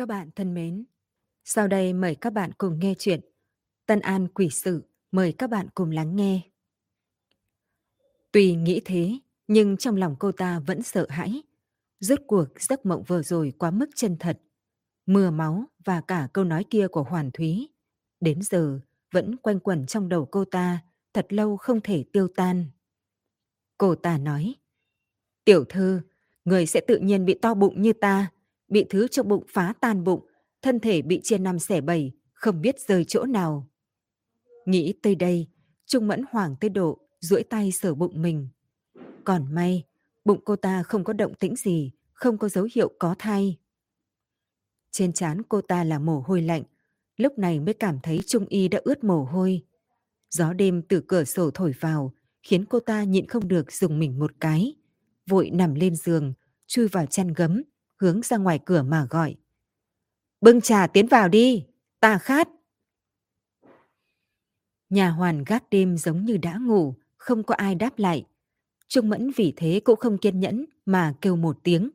Các bạn thân mến, sau đây mời các bạn cùng nghe chuyện Tân An Quỷ Sự, mời các bạn cùng lắng nghe. Tuy nghĩ thế, nhưng trong lòng cô ta vẫn sợ hãi. Rốt cuộc giấc mộng vừa rồi quá mức chân thật. Mưa máu và cả câu nói kia của Hoàn Thúy đến giờ vẫn quanh quẩn trong đầu cô ta thật lâu không thể tiêu tan. Cô ta nói, tiểu thư, người sẽ tự nhiên bị to bụng như ta, bị thứ trong bụng phá tan bụng, thân thể bị chia năm xẻ bảy, không biết rơi chỗ nào. Nghĩ tới đây, Trung Mẫn hoảng tới độ duỗi tay sờ bụng mình. Còn may, bụng cô ta không có động tĩnh gì, không có dấu hiệu có thai. Trên trán cô ta là mồ hôi lạnh, lúc này mới cảm thấy Trung Y đã ướt mồ hôi. Gió đêm từ cửa sổ thổi vào, khiến cô ta nhịn không được dùng mình một cái. Vội nằm lên giường, chui vào chăn gấm, hướng ra ngoài cửa mà gọi. Bưng trà tiến vào đi, ta khát. Nhà hoàn gác đêm giống như đã ngủ, không có ai đáp lại. Trung Mẫn vì thế cũng không kiên nhẫn mà kêu một tiếng.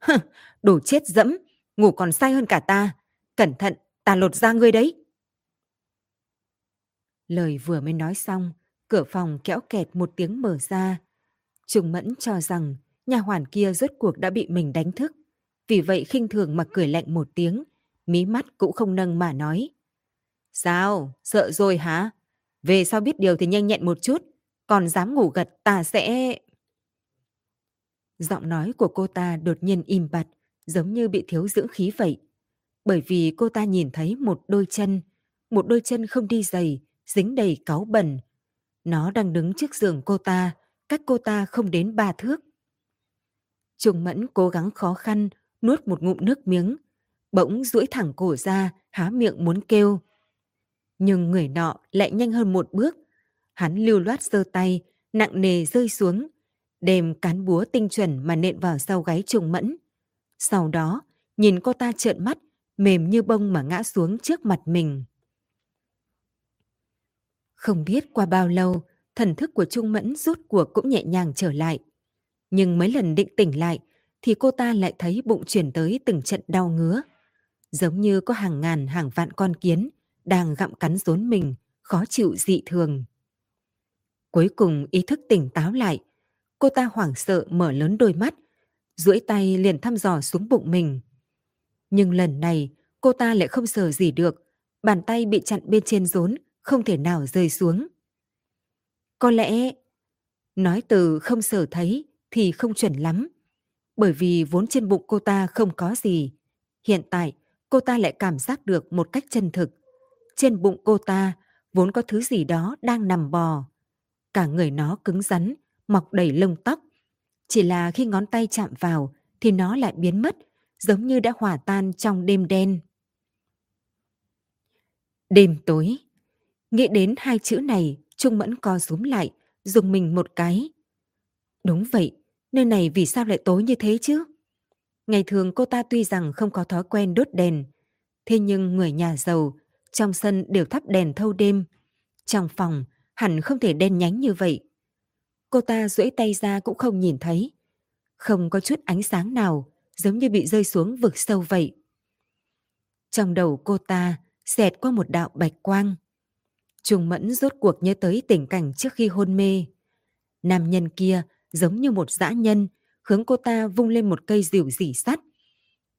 Hừ, đồ chết dẫm, ngủ còn say hơn cả ta. Cẩn thận, ta lột da ngươi đấy. Lời vừa mới nói xong, cửa phòng kéo kẹt một tiếng mở ra. Trung Mẫn cho rằng nhà hoàn kia rốt cuộc đã bị mình đánh thức. Vì vậy khinh thường mà cười lạnh một tiếng, mí mắt cũng không nâng mà nói. Sao, sợ rồi hả? Về sau biết điều thì nhanh nhẹn một chút, còn dám ngủ gật ta sẽ... Giọng nói của cô ta đột nhiên im bặt, giống như bị thiếu dưỡng khí vậy. Bởi vì cô ta nhìn thấy một đôi chân không đi giày, dính đầy cáu bẩn. Nó đang đứng trước giường cô ta, cách cô ta không đến 3 thước. Trung Mẫn cố gắng khó khăn, nuốt một ngụm nước miếng, bỗng duỗi thẳng cổ ra, há miệng muốn kêu. Nhưng người nọ lại nhanh hơn một bước. Hắn lưu loát giơ tay, nặng nề rơi xuống, đem cán búa tinh chuẩn mà nện vào sau gáy Trung Mẫn. Sau đó, nhìn cô ta trợn mắt, mềm như bông mà ngã xuống trước mặt mình. Không biết qua bao lâu, thần thức của Trung Mẫn rút cuộc cũng nhẹ nhàng trở lại. Nhưng mấy lần định tỉnh lại, thì cô ta lại thấy bụng chuyển tới từng trận đau ngứa. Giống như có hàng ngàn hàng vạn con kiến đang gặm cắn rốn mình, khó chịu dị thường. Cuối cùng ý thức tỉnh táo lại, cô ta hoảng sợ mở lớn đôi mắt, duỗi tay liền thăm dò xuống bụng mình. Nhưng lần này cô ta lại không sờ gì được, bàn tay bị chặn bên trên rốn, không thể nào rơi xuống. Có lẽ, nói từ không sờ thấy thì không chuẩn lắm, bởi vì vốn trên bụng cô ta không có gì. Hiện tại, cô ta lại cảm giác được một cách chân thực. Trên bụng cô ta vốn có thứ gì đó đang nằm bò. Cả người nó cứng rắn, mọc đầy lông tóc. Chỉ là khi ngón tay chạm vào thì nó lại biến mất, giống như đã hòa tan trong đêm đen. Đêm tối. Nghĩ đến 2 chữ này, Trung Mẫn co rúm lại, dùng mình một cái. Đúng vậy, nơi này vì sao lại tối như thế chứ? Ngày thường cô ta tuy rằng không có thói quen đốt đèn, thế nhưng người nhà giàu trong sân đều thắp đèn thâu đêm. Trong phòng hẳn không thể đen nhánh như vậy. Cô ta duỗi tay ra cũng không nhìn thấy. Không có chút ánh sáng nào, giống như bị rơi xuống vực sâu vậy. Trong đầu cô ta xẹt qua một đạo bạch quang. Trung Mẫn rốt cuộc nhớ tới tình cảnh trước khi hôn mê. Nam nhân kia giống như một dã nhân, hướng cô ta vung lên một cây rìu rỉ sắt.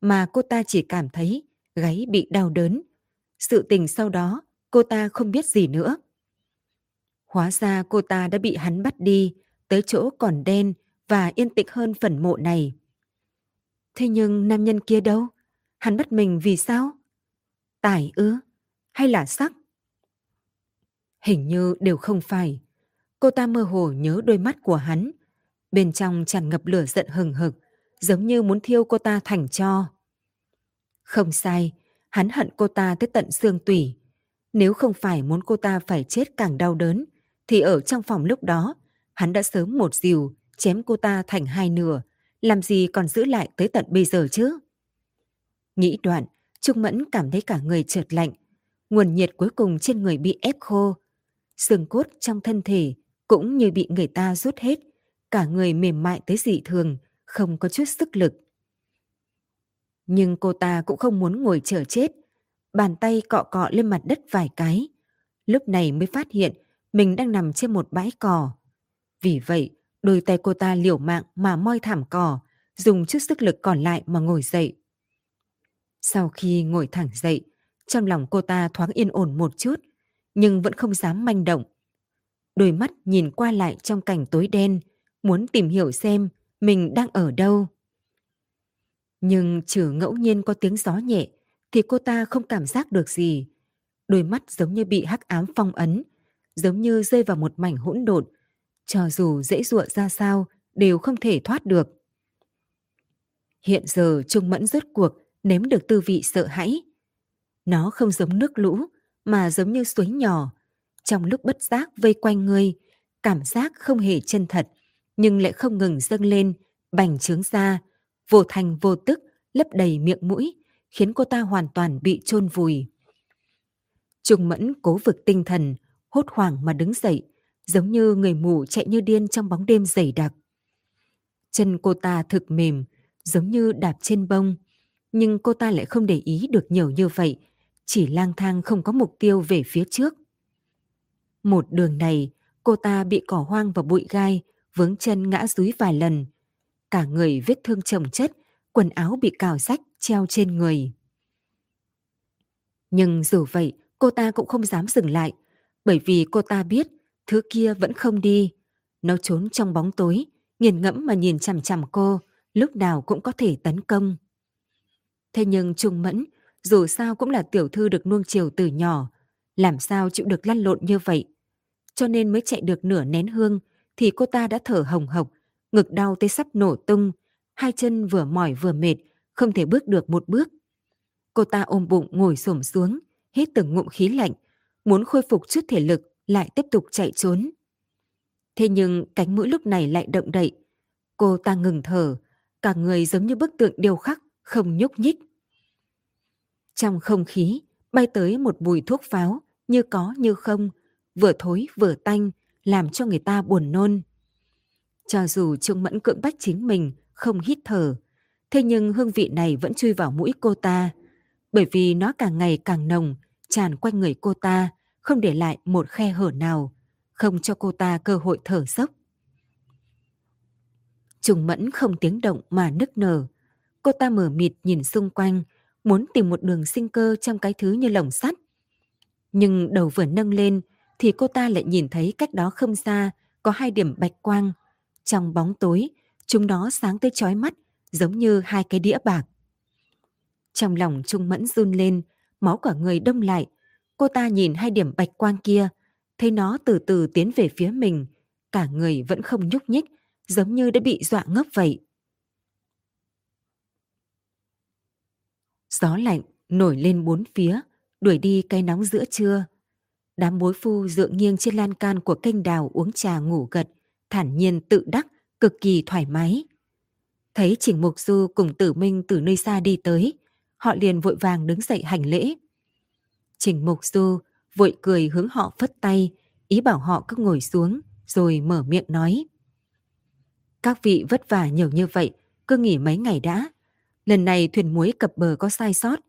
Mà cô ta chỉ cảm thấy gáy bị đau đớn. Sự tình sau đó, cô ta không biết gì nữa. Hóa ra cô ta đã bị hắn bắt đi, tới chỗ còn đen và yên tĩnh hơn phần mộ này. Thế nhưng nam nhân kia đâu? Hắn bắt mình vì sao? Tài ư? Hay là sắc? Hình như đều không phải. Cô ta mơ hồ nhớ đôi mắt của hắn. Bên trong tràn ngập lửa giận hừng hực, giống như muốn thiêu cô ta thành tro. Không sai, hắn hận cô ta tới tận xương tủy. Nếu không phải muốn cô ta phải chết càng đau đớn, thì ở trong phòng lúc đó, hắn đã sớm một dìu, chém cô ta thành 2 nửa, làm gì còn giữ lại tới tận bây giờ chứ? Nghĩ đoạn, Trung Mẫn cảm thấy cả người trượt lạnh, nguồn nhiệt cuối cùng trên người bị ép khô. Xương cốt trong thân thể cũng như bị người ta rút hết, cả người mềm mại tới dị thường, không có chút sức lực. nhưng cô ta cũng không muốn ngồi chờ chết. Bàn tay cọ cọ lên mặt đất vài cái, lúc này mới phát hiện mình đang nằm trên một bãi cỏ. Vì vậy, đôi tay cô ta liều mạng mà moi thảm cỏ, dùng chút sức lực còn lại mà ngồi dậy. Sau khi ngồi thẳng dậy, trong lòng cô ta thoáng yên ổn một chút, nhưng vẫn không dám manh động. Đôi mắt nhìn qua lại trong cảnh tối đen, muốn tìm hiểu xem mình đang ở đâu. Nhưng trừ ngẫu nhiên có tiếng gió nhẹ, thì cô ta không cảm giác được gì. Đôi mắt giống như bị hắc ám phong ấn, giống như rơi vào một mảnh hỗn độn, cho dù dễ dụa ra sao đều không thể thoát được. Hiện giờ Trung Mẫn rốt cuộc nếm được tư vị sợ hãi. Nó không giống nước lũ mà giống như suối nhỏ, trong lúc bất giác vây quanh người, cảm giác không hề chân thật nhưng lại không ngừng dâng lên, bành trướng ra, vô thành vô tức lấp đầy miệng mũi, khiến cô ta hoàn toàn bị chôn vùi. Trung Mẫn cố vực tinh thần, hốt hoảng mà đứng dậy, giống như người mù chạy như điên trong bóng đêm dày đặc. Chân cô ta thực mềm, giống như đạp trên bông, nhưng cô ta lại không để ý được nhiều như vậy, chỉ lang thang không có mục tiêu về phía trước. Một đường này, cô ta bị cỏ hoang và bụi gai, vướng chân ngã dúi vài lần. Cả người vết thương chồng chất, quần áo bị cào rách treo trên người. Nhưng dù vậy, cô ta cũng không dám dừng lại, bởi vì cô ta biết thứ kia vẫn không đi. Nó trốn trong bóng tối, nghiền ngẫm mà nhìn chằm chằm cô, lúc nào cũng có thể tấn công. Thế nhưng Trung Mẫn, dù sao cũng là tiểu thư được nuông chiều từ nhỏ, làm sao chịu được lăn lộn như vậy. Cho nên mới chạy được nửa nén hương, thì cô ta đã thở hồng hộc, ngực đau tới sắp nổ tung, hai chân vừa mỏi vừa mệt, không thể bước được một bước. Cô ta ôm bụng ngồi xổm xuống, hít từng ngụm khí lạnh, muốn khôi phục chút thể lực lại tiếp tục chạy trốn. Thế nhưng cánh mũi lúc này lại động đậy, cô ta ngừng thở, cả người giống như bức tượng điêu khắc, không nhúc nhích. Trong không khí bay tới một mùi thuốc pháo như có như không, vừa thối vừa tanh, làm cho người ta buồn nôn. Cho dù Trung Mẫn cưỡng bách chính mình không hít thở, thế nhưng hương vị này vẫn chui vào mũi cô ta, bởi vì nó càng ngày càng nồng, tràn quanh người cô ta, không để lại một khe hở nào, không cho cô ta cơ hội thở dốc. Trung Mẫn không tiếng động mà nức nở, cô ta mờ mịt nhìn xung quanh, muốn tìm một đường sinh cơ trong cái thứ như lồng sắt. Nhưng đầu vừa nâng lên thì cô ta lại nhìn thấy cách đó không xa có hai điểm bạch quang. Trong bóng tối, chúng nó sáng tới chói mắt, giống như hai cái đĩa bạc. Trong lòng Trung Mẫn run lên, máu cả người đông lại. Cô ta nhìn hai điểm bạch quang kia, thấy nó từ từ tiến về phía mình, cả người vẫn không nhúc nhích, giống như đã bị dọa ngốc vậy. Gió lạnh nổi lên bốn phía, đuổi đi cái nóng giữa trưa. Đám bối phu dựa nghiêng trên lan can của kênh đào uống trà ngủ gật, thản nhiên tự đắc, cực kỳ thoải mái. Thấy Trình Mục Du cùng Tử Minh từ nơi xa đi tới, họ liền vội vàng đứng dậy hành lễ. Trình Mục Du vội cười hướng họ phất tay, ý bảo họ cứ ngồi xuống, rồi mở miệng nói. Các vị vất vả nhiều như vậy, cứ nghỉ mấy ngày đã. Lần này thuyền muối cập bờ có sai sót,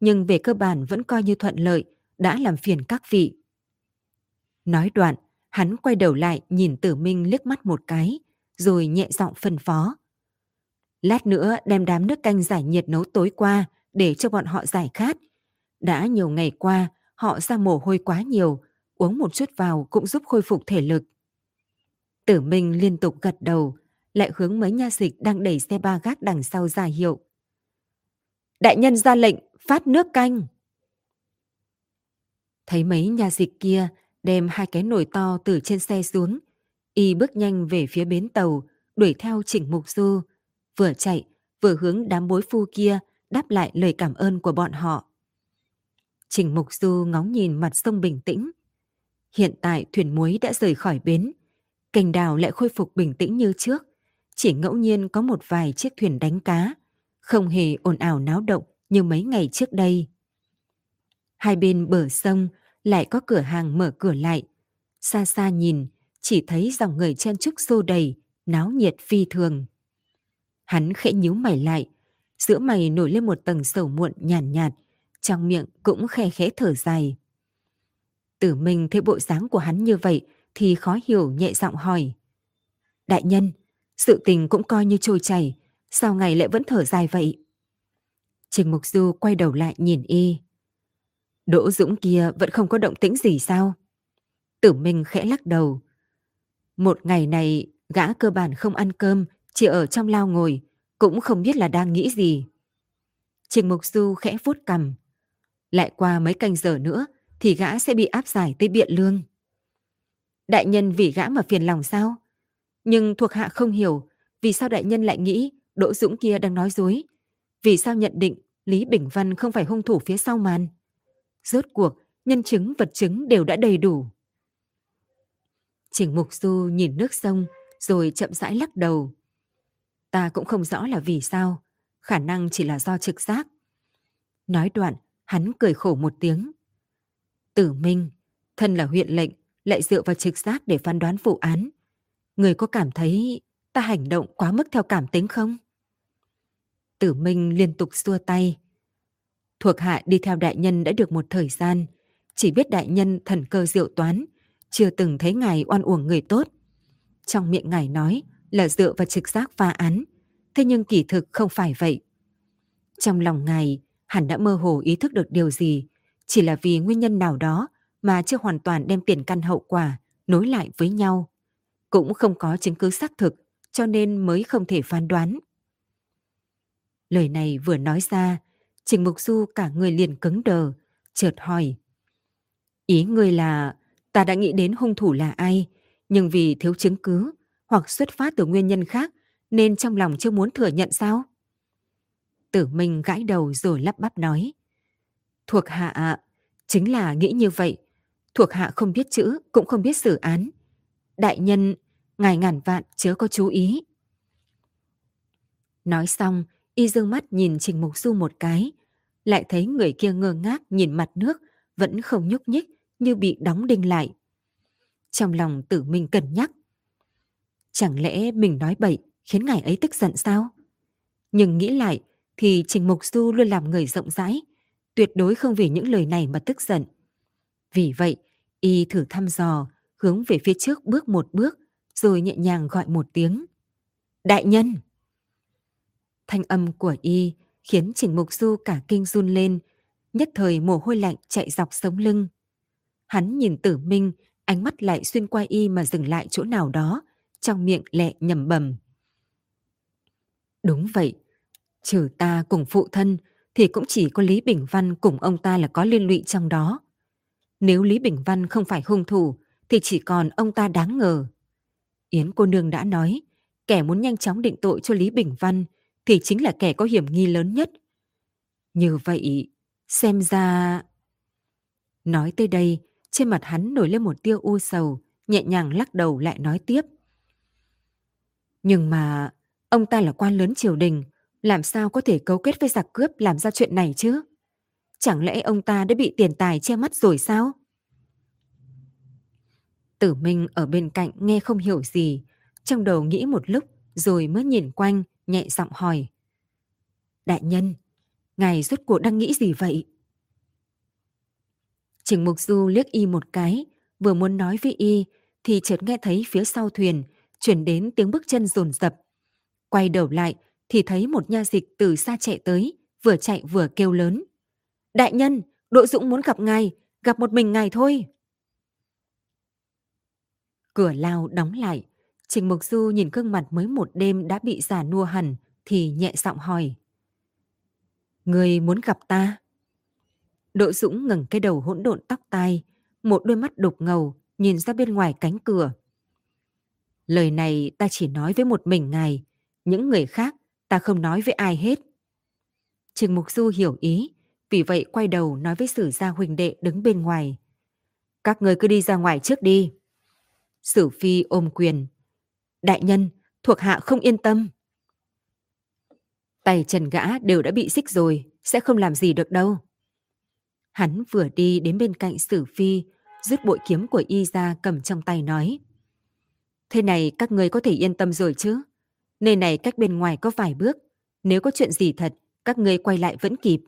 nhưng về cơ bản vẫn coi như thuận lợi, đã làm phiền các vị. Nói đoạn, hắn quay đầu lại nhìn Tử Minh liếc mắt một cái, rồi nhẹ giọng phân phó. Lát nữa đem đám nước canh giải nhiệt nấu tối qua để cho bọn họ giải khát. Đã nhiều ngày qua, họ ra mồ hôi quá nhiều, uống một chút vào cũng giúp khôi phục thể lực. Tử Minh liên tục gật đầu, lại hướng mấy nha dịch đang đẩy xe ba gác đằng sau ra hiệu. Đại nhân ra lệnh, phát nước canh. Thấy mấy nha dịch kia đem hai cái nồi to từ trên xe xuống, y bước nhanh về phía bến tàu, đuổi theo Trình Mục Du, vừa chạy vừa hướng đám bối phu kia đáp lại lời cảm ơn của bọn họ. Trình Mục Du ngóng nhìn mặt sông bình tĩnh. Hiện tại thuyền muối đã rời khỏi bến, kênh đào lại khôi phục bình tĩnh như trước, chỉ ngẫu nhiên có một vài chiếc thuyền đánh cá, không hề ồn ào náo động như mấy ngày trước đây. Hai bên bờ sông lại có cửa hàng mở cửa lại, xa xa nhìn chỉ thấy dòng người chen chúc xô đầy, náo nhiệt phi thường. Hắn khẽ nhíu mày lại, giữa mày nổi lên một tầng sầu muộn nhàn nhạt, trong miệng cũng khe khẽ thở dài. Tử Minh thấy bộ dáng của hắn như vậy thì khó hiểu nhẹ giọng hỏi. Đại nhân, sự tình cũng coi như trôi chảy, sao ngài lại vẫn thở dài vậy? Trình Mục Du quay đầu lại nhìn y. Đỗ Dũng kia vẫn không có động tĩnh gì sao? Tử Minh khẽ lắc đầu. Một ngày này, gã cơ bản không ăn cơm, chỉ ở trong lao ngồi, cũng không biết là đang nghĩ gì. Trình Mục Du khẽ vuốt cằm. Lại qua mấy canh giờ nữa thì gã sẽ bị áp giải tới Biện Lương. Đại nhân vì gã mà phiền lòng sao? Nhưng thuộc hạ không hiểu vì sao đại nhân lại nghĩ Đỗ Dũng kia đang nói dối. Vì sao nhận định Lý Bình Văn không phải hung thủ phía sau màn? Rốt cuộc, nhân chứng vật chứng đều đã đầy đủ. Trình Mục Du nhìn nước sông rồi chậm rãi lắc đầu. Ta cũng không rõ là vì sao, khả năng chỉ là do trực giác. Nói đoạn, hắn cười khổ một tiếng. Tử Minh, thân là huyện lệnh, lại dựa vào trực giác để phán đoán vụ án. Người có cảm thấy ta hành động quá mức theo cảm tính không? Tử Minh liên tục xua tay. Thuộc hạ đi theo đại nhân đã được một thời gian, chỉ biết đại nhân thần cơ diệu toán, chưa từng thấy ngài oan uổng người tốt. Trong miệng ngài nói là dựa vào trực giác phá án, thế nhưng kỳ thực không phải vậy. Trong lòng ngài hẳn đã mơ hồ ý thức được điều gì, chỉ là vì nguyên nhân nào đó mà chưa hoàn toàn đem tiền căn hậu quả nối lại với nhau, cũng không có chứng cứ xác thực, cho nên mới không thể phán đoán. Lời này vừa nói ra, Trình Mục Du cả người liền cứng đờ, chợt hỏi. Ý ngươi là ta đã nghĩ đến hung thủ là ai, nhưng vì thiếu chứng cứ hoặc xuất phát từ nguyên nhân khác nên trong lòng chưa muốn thừa nhận sao? Tử Minh gãi đầu rồi lắp bắp nói. Thuộc hạ chính là nghĩ như vậy. Thuộc hạ không biết chữ cũng không biết xử án. Đại nhân, ngài ngàn vạn chớ có chú ý. Nói xong, y dương mắt nhìn Trình Mục Du một cái, lại thấy người kia ngơ ngác nhìn mặt nước, vẫn không nhúc nhích như bị đóng đinh lại. Trong lòng Tử Minh cân nhắc. Chẳng lẽ mình nói bậy khiến ngài ấy tức giận sao? Nhưng nghĩ lại thì Trình Mục Du luôn làm người rộng rãi, tuyệt đối không vì những lời này mà tức giận. Vì vậy, y thử thăm dò, hướng về phía trước bước một bước, rồi nhẹ nhàng gọi một tiếng. Đại nhân! Thanh âm của y khiến Trình Mục Du cả kinh run lên, nhất thời mồ hôi lạnh chạy dọc sống lưng. Hắn nhìn Tử Minh, ánh mắt lại xuyên qua y mà dừng lại chỗ nào đó, trong miệng lẹ nhẩm bẩm. Đúng vậy, trừ ta cùng phụ thân thì cũng chỉ có Lý Bình Văn cùng ông ta là có liên lụy trong đó. Nếu Lý Bình Văn không phải hung thủ thì chỉ còn ông ta đáng ngờ. Yến cô nương đã nói, kẻ muốn nhanh chóng định tội cho Lý Bình Văn thì chính là kẻ có hiểm nghi lớn nhất. Như vậy, xem ra... Nói tới đây, trên mặt hắn nổi lên một tia u sầu, nhẹ nhàng lắc đầu lại nói tiếp. Nhưng mà, ông ta là quan lớn triều đình, làm sao có thể cấu kết với giặc cướp làm ra chuyện này chứ? Chẳng lẽ ông ta đã bị tiền tài che mắt rồi sao? Tử Minh ở bên cạnh nghe không hiểu gì, trong đầu nghĩ một lúc rồi mới nhìn quanh, nhẹ giọng hỏi. Đại nhân, ngài rốt cuộc đang nghĩ gì vậy? Trình Mục Du liếc y một cái, vừa muốn nói với y thì chợt nghe thấy phía sau thuyền chuyển đến tiếng bước chân dồn dập. Quay đầu lại thì thấy một nha dịch từ xa chạy tới, vừa chạy vừa kêu lớn. Đại nhân, Đỗ Dũng muốn gặp ngài, gặp một mình ngài thôi. Cửa lao đóng lại, Trình Mục Du nhìn gương mặt mới một đêm đã bị già nua hẳn thì nhẹ giọng hỏi. Người muốn gặp ta? Đỗ Dũng ngẩng cái đầu hỗn độn tóc tai, một đôi mắt đục ngầu nhìn ra bên ngoài cánh cửa. Lời này ta chỉ nói với một mình ngài, những người khác ta không nói với ai hết. Trình Mục Du hiểu ý, vì vậy quay đầu nói với Sử gia huynh đệ đứng bên ngoài. Các người cứ đi ra ngoài trước đi. Sử Phi ôm quyền. Đại nhân, thuộc hạ không yên tâm. Tay chân gã đều đã bị xích rồi, sẽ không làm gì được đâu. Hắn vừa đi đến bên cạnh Sử Phi, rút bội kiếm của y ra cầm trong tay nói. Thế này các người có thể yên tâm rồi chứ? Nơi này cách bên ngoài có vài bước, nếu có chuyện gì thật các ngươi quay lại vẫn kịp.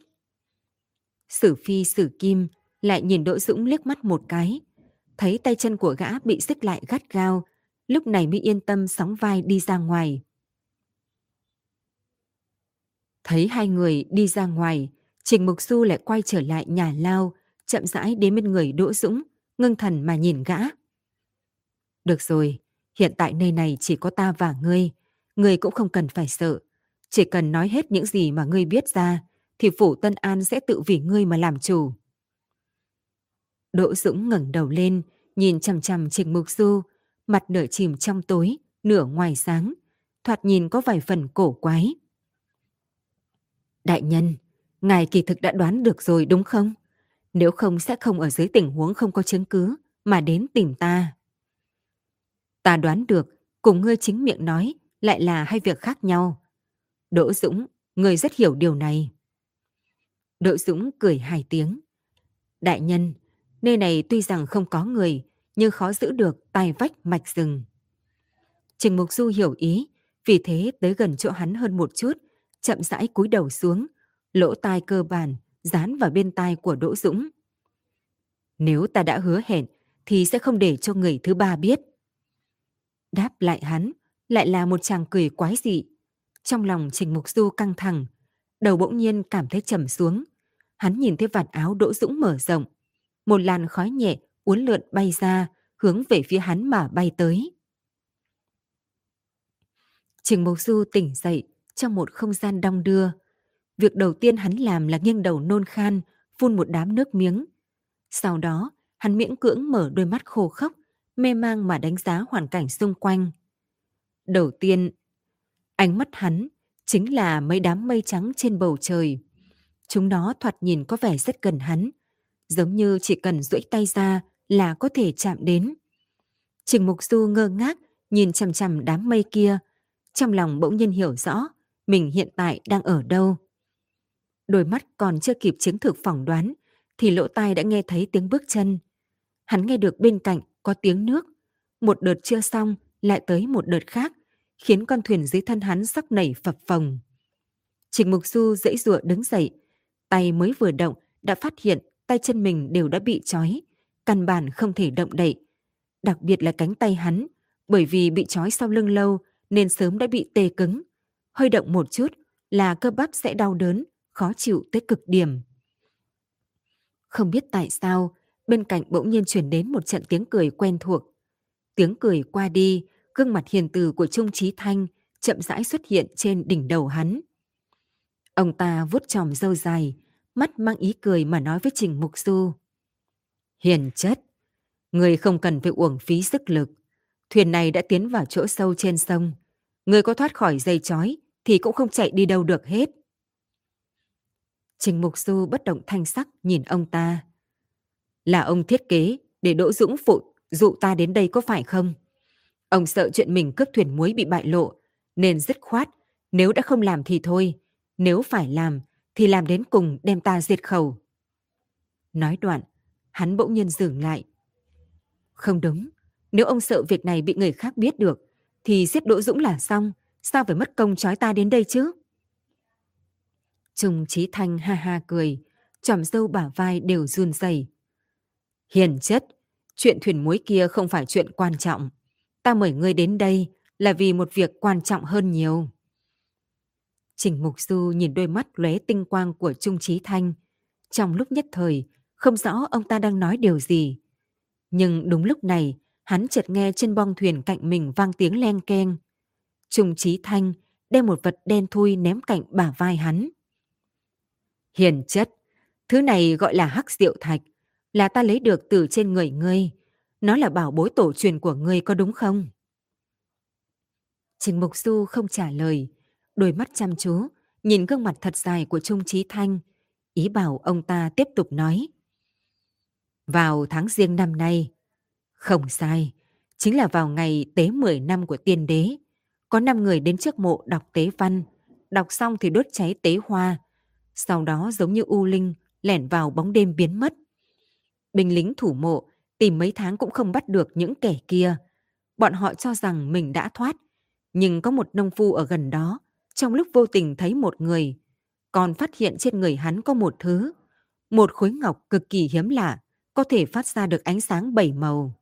Sử Phi, Sử Kim lại nhìn Đỗ Dũng liếc mắt một cái, thấy tay chân của gã bị xích lại gắt gao, lúc này mới yên tâm sóng vai đi ra ngoài. Thấy hai người đi ra ngoài, Trình Mục Du lại quay trở lại nhà lao, chậm rãi đến bên người Đỗ Dũng, ngưng thần mà nhìn gã. Được rồi, hiện tại nơi này chỉ có ta và ngươi, ngươi cũng không cần phải sợ. Chỉ cần nói hết những gì mà ngươi biết ra, thì Phủ Tân An sẽ tự vì ngươi mà làm chủ. Đỗ Dũng ngẩng đầu lên, nhìn chằm chằm Trình Mục Du, mặt nửa chìm trong tối, nửa ngoài sáng, thoạt nhìn có vài phần cổ quái. Đại nhân, ngài kỳ thực đã đoán được rồi đúng không? Nếu không sẽ không ở dưới tình huống không có chứng cứ mà đến tìm ta. Ta đoán được, cùng ngươi chính miệng nói lại là hai việc khác nhau. Đỗ Dũng, ngươi rất hiểu điều này. Đỗ Dũng cười hai tiếng. Đại nhân, nơi này tuy rằng không có người, nhưng khó giữ được tài vách mạch rừng. Trình Mục Du hiểu ý, vì thế tới gần chỗ hắn hơn một chút, chậm rãi cúi đầu xuống, lỗ tai cơ bản dán vào bên tai của Đỗ Dũng. Nếu ta đã hứa hẹn thì sẽ không để cho người thứ ba biết. Đáp lại hắn lại là một tràng cười quái dị. Trong lòng Trình Mục Du căng thẳng, đầu bỗng nhiên cảm thấy trầm xuống. Hắn nhìn thấy vạt áo Đỗ Dũng mở rộng, một làn khói nhẹ uốn lượn bay ra, hướng về phía hắn mà bay tới. Trình Mục Du tỉnh dậy trong một không gian đong đưa. Việc đầu tiên hắn làm là nghiêng đầu nôn khan, phun một đám nước miếng. Sau đó, hắn miễn cưỡng mở đôi mắt khô khốc, mê mang mà đánh giá hoàn cảnh xung quanh. Đầu tiên, ánh mắt hắn chính là mấy đám mây trắng trên bầu trời. Chúng nó thoạt nhìn có vẻ rất gần hắn, giống như chỉ cần duỗi tay ra là có thể chạm đến. Trình Mục Du ngơ ngác nhìn chằm chằm đám mây kia, trong lòng bỗng nhiên hiểu rõ mình hiện tại đang ở đâu. Đôi mắt còn chưa kịp chứng thực phỏng đoán thì lỗ tai đã nghe thấy tiếng bước chân. Hắn nghe được bên cạnh có tiếng nước, một đợt chưa xong lại tới một đợt khác, khiến con thuyền dưới thân hắn sắp nảy phập phồng. Trình Mục Du giãy giụa đứng dậy, tay mới vừa động đã phát hiện tay chân mình đều đã bị trói, căn bản không thể động đậy. Đặc biệt là cánh tay hắn, bởi vì bị trói sau lưng lâu nên sớm đã bị tê cứng. Hơi động một chút là cơ bắp sẽ đau đớn, khó chịu tới cực điểm. Không biết tại sao, bên cạnh bỗng nhiên chuyển đến một trận tiếng cười quen thuộc. Tiếng cười qua đi, gương mặt hiền từ của Trung Chí Thanh chậm rãi xuất hiện trên đỉnh đầu hắn. Ông ta vuốt chòm râu dài, mắt mang ý cười mà nói với Trình Mục Du. Hiền chất, người không cần phải uổng phí sức lực. Thuyền này đã tiến vào chỗ sâu trên sông. Người có thoát khỏi dây trói thì cũng không chạy đi đâu được hết. Trình Mục Du bất động thanh sắc nhìn ông ta. Là ông thiết kế để Đỗ Dũng phụ dụ ta đến đây có phải không? Ông sợ chuyện mình cướp thuyền muối bị bại lộ, nên dứt khoát, nếu đã không làm thì thôi, nếu phải làm thì làm đến cùng đem ta diệt khẩu. Nói đoạn, hắn bỗng nhiên dừng lại. Không đúng, nếu ông sợ việc này bị người khác biết được, thì giết Đỗ Dũng là xong, sao phải mất công trói ta đến đây chứ? Trung Chí Thanh ha ha cười, chòm râu bả vai đều run rẩy. Hiền chất, chuyện thuyền muối kia không phải chuyện quan trọng. Ta mời ngươi đến đây là vì một việc quan trọng hơn nhiều. Trình Mục Du nhìn đôi mắt lóe tinh quang của Trung Chí Thanh. Trong lúc nhất thời, không rõ ông ta đang nói điều gì. Nhưng đúng lúc này, hắn chợt nghe trên bong thuyền cạnh mình vang tiếng len keng. Trung Chí Thanh đem một vật đen thui ném cạnh bả vai hắn. Hiền chất, thứ này gọi là Hắc Diệu Thạch, là ta lấy được từ trên người ngươi. Nó là bảo bối tổ truyền của ngươi có đúng không? Trình Mục Du không trả lời, đôi mắt chăm chú nhìn gương mặt thật dài của Trung Chí Thanh, ý bảo ông ta tiếp tục nói. Vào tháng giêng năm nay, không sai, chính là vào ngày tế 10 năm của tiên đế, có 5 người đến trước mộ đọc tế văn, đọc xong thì đốt cháy tế hoa, sau đó giống như u linh lẻn vào bóng đêm biến mất. Binh lính thủ mộ tìm mấy tháng cũng không bắt được những kẻ kia. Bọn họ cho rằng mình đã thoát, nhưng có một nông phu ở gần đó, trong lúc vô tình thấy một người. còn phát hiện trên người hắn có một thứ, một khối ngọc cực kỳ hiếm lạ, có thể phát ra được ánh sáng 7 màu.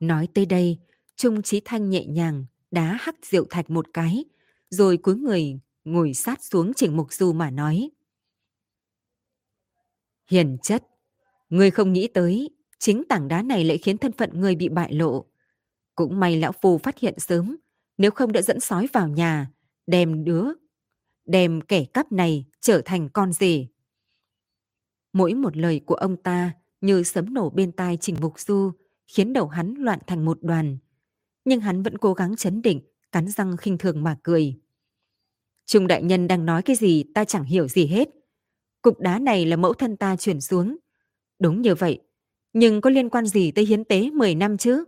Nói tới đây, Trung Chí Thanh nhẹ nhàng đá Hắc Diệu Thạch một cái, rồi cúi người ngồi sát xuống Trình Mục Du mà nói: Hiền chất, ngươi không nghĩ tới chính tảng đá này lại khiến thân phận ngươi bị bại lộ. Cũng may lão phu phát hiện sớm, nếu không đã dẫn sói vào nhà, đem kẻ cắp này trở thành con rể. Mỗi một lời của ông ta như sấm nổ bên tai Trình Mục Du, khiến đầu hắn loạn thành một đoàn. Nhưng hắn vẫn cố gắng chấn định, cắn răng khinh thường mà cười. Trung đại nhân đang nói cái gì ta chẳng hiểu gì hết. Cục đá này là mẫu thân ta chuyển xuống. Đúng như vậy, nhưng có liên quan gì tới hiến tế 10 năm chứ?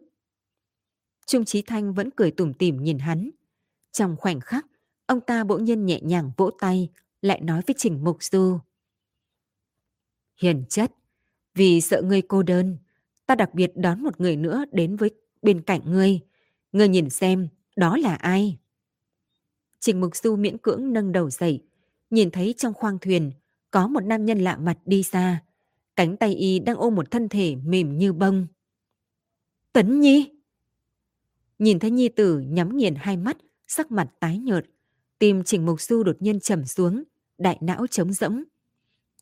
Trung Chí Thanh vẫn cười tủm tỉm nhìn hắn. Trong khoảnh khắc, ông ta bỗng nhiên nhẹ nhàng vỗ tay, lại nói với Trình Mục Du: Hiền chất, vì sợ ngươi cô đơn, ta đặc biệt đón một người nữa đến với bên cạnh ngươi. Ngươi nhìn xem, đó là ai? Trình Mục Du miễn cưỡng nâng đầu dậy, nhìn thấy trong khoang thuyền có một nam nhân lạ mặt đi xa. Cánh tay y đang ôm một thân thể mềm như bông. Tấn Nhi! Nhìn thấy nhi tử nhắm nghiền hai mắt, sắc mặt tái nhợt, tim Trình Mục Du đột nhiên trầm xuống, đại não trống rỗng.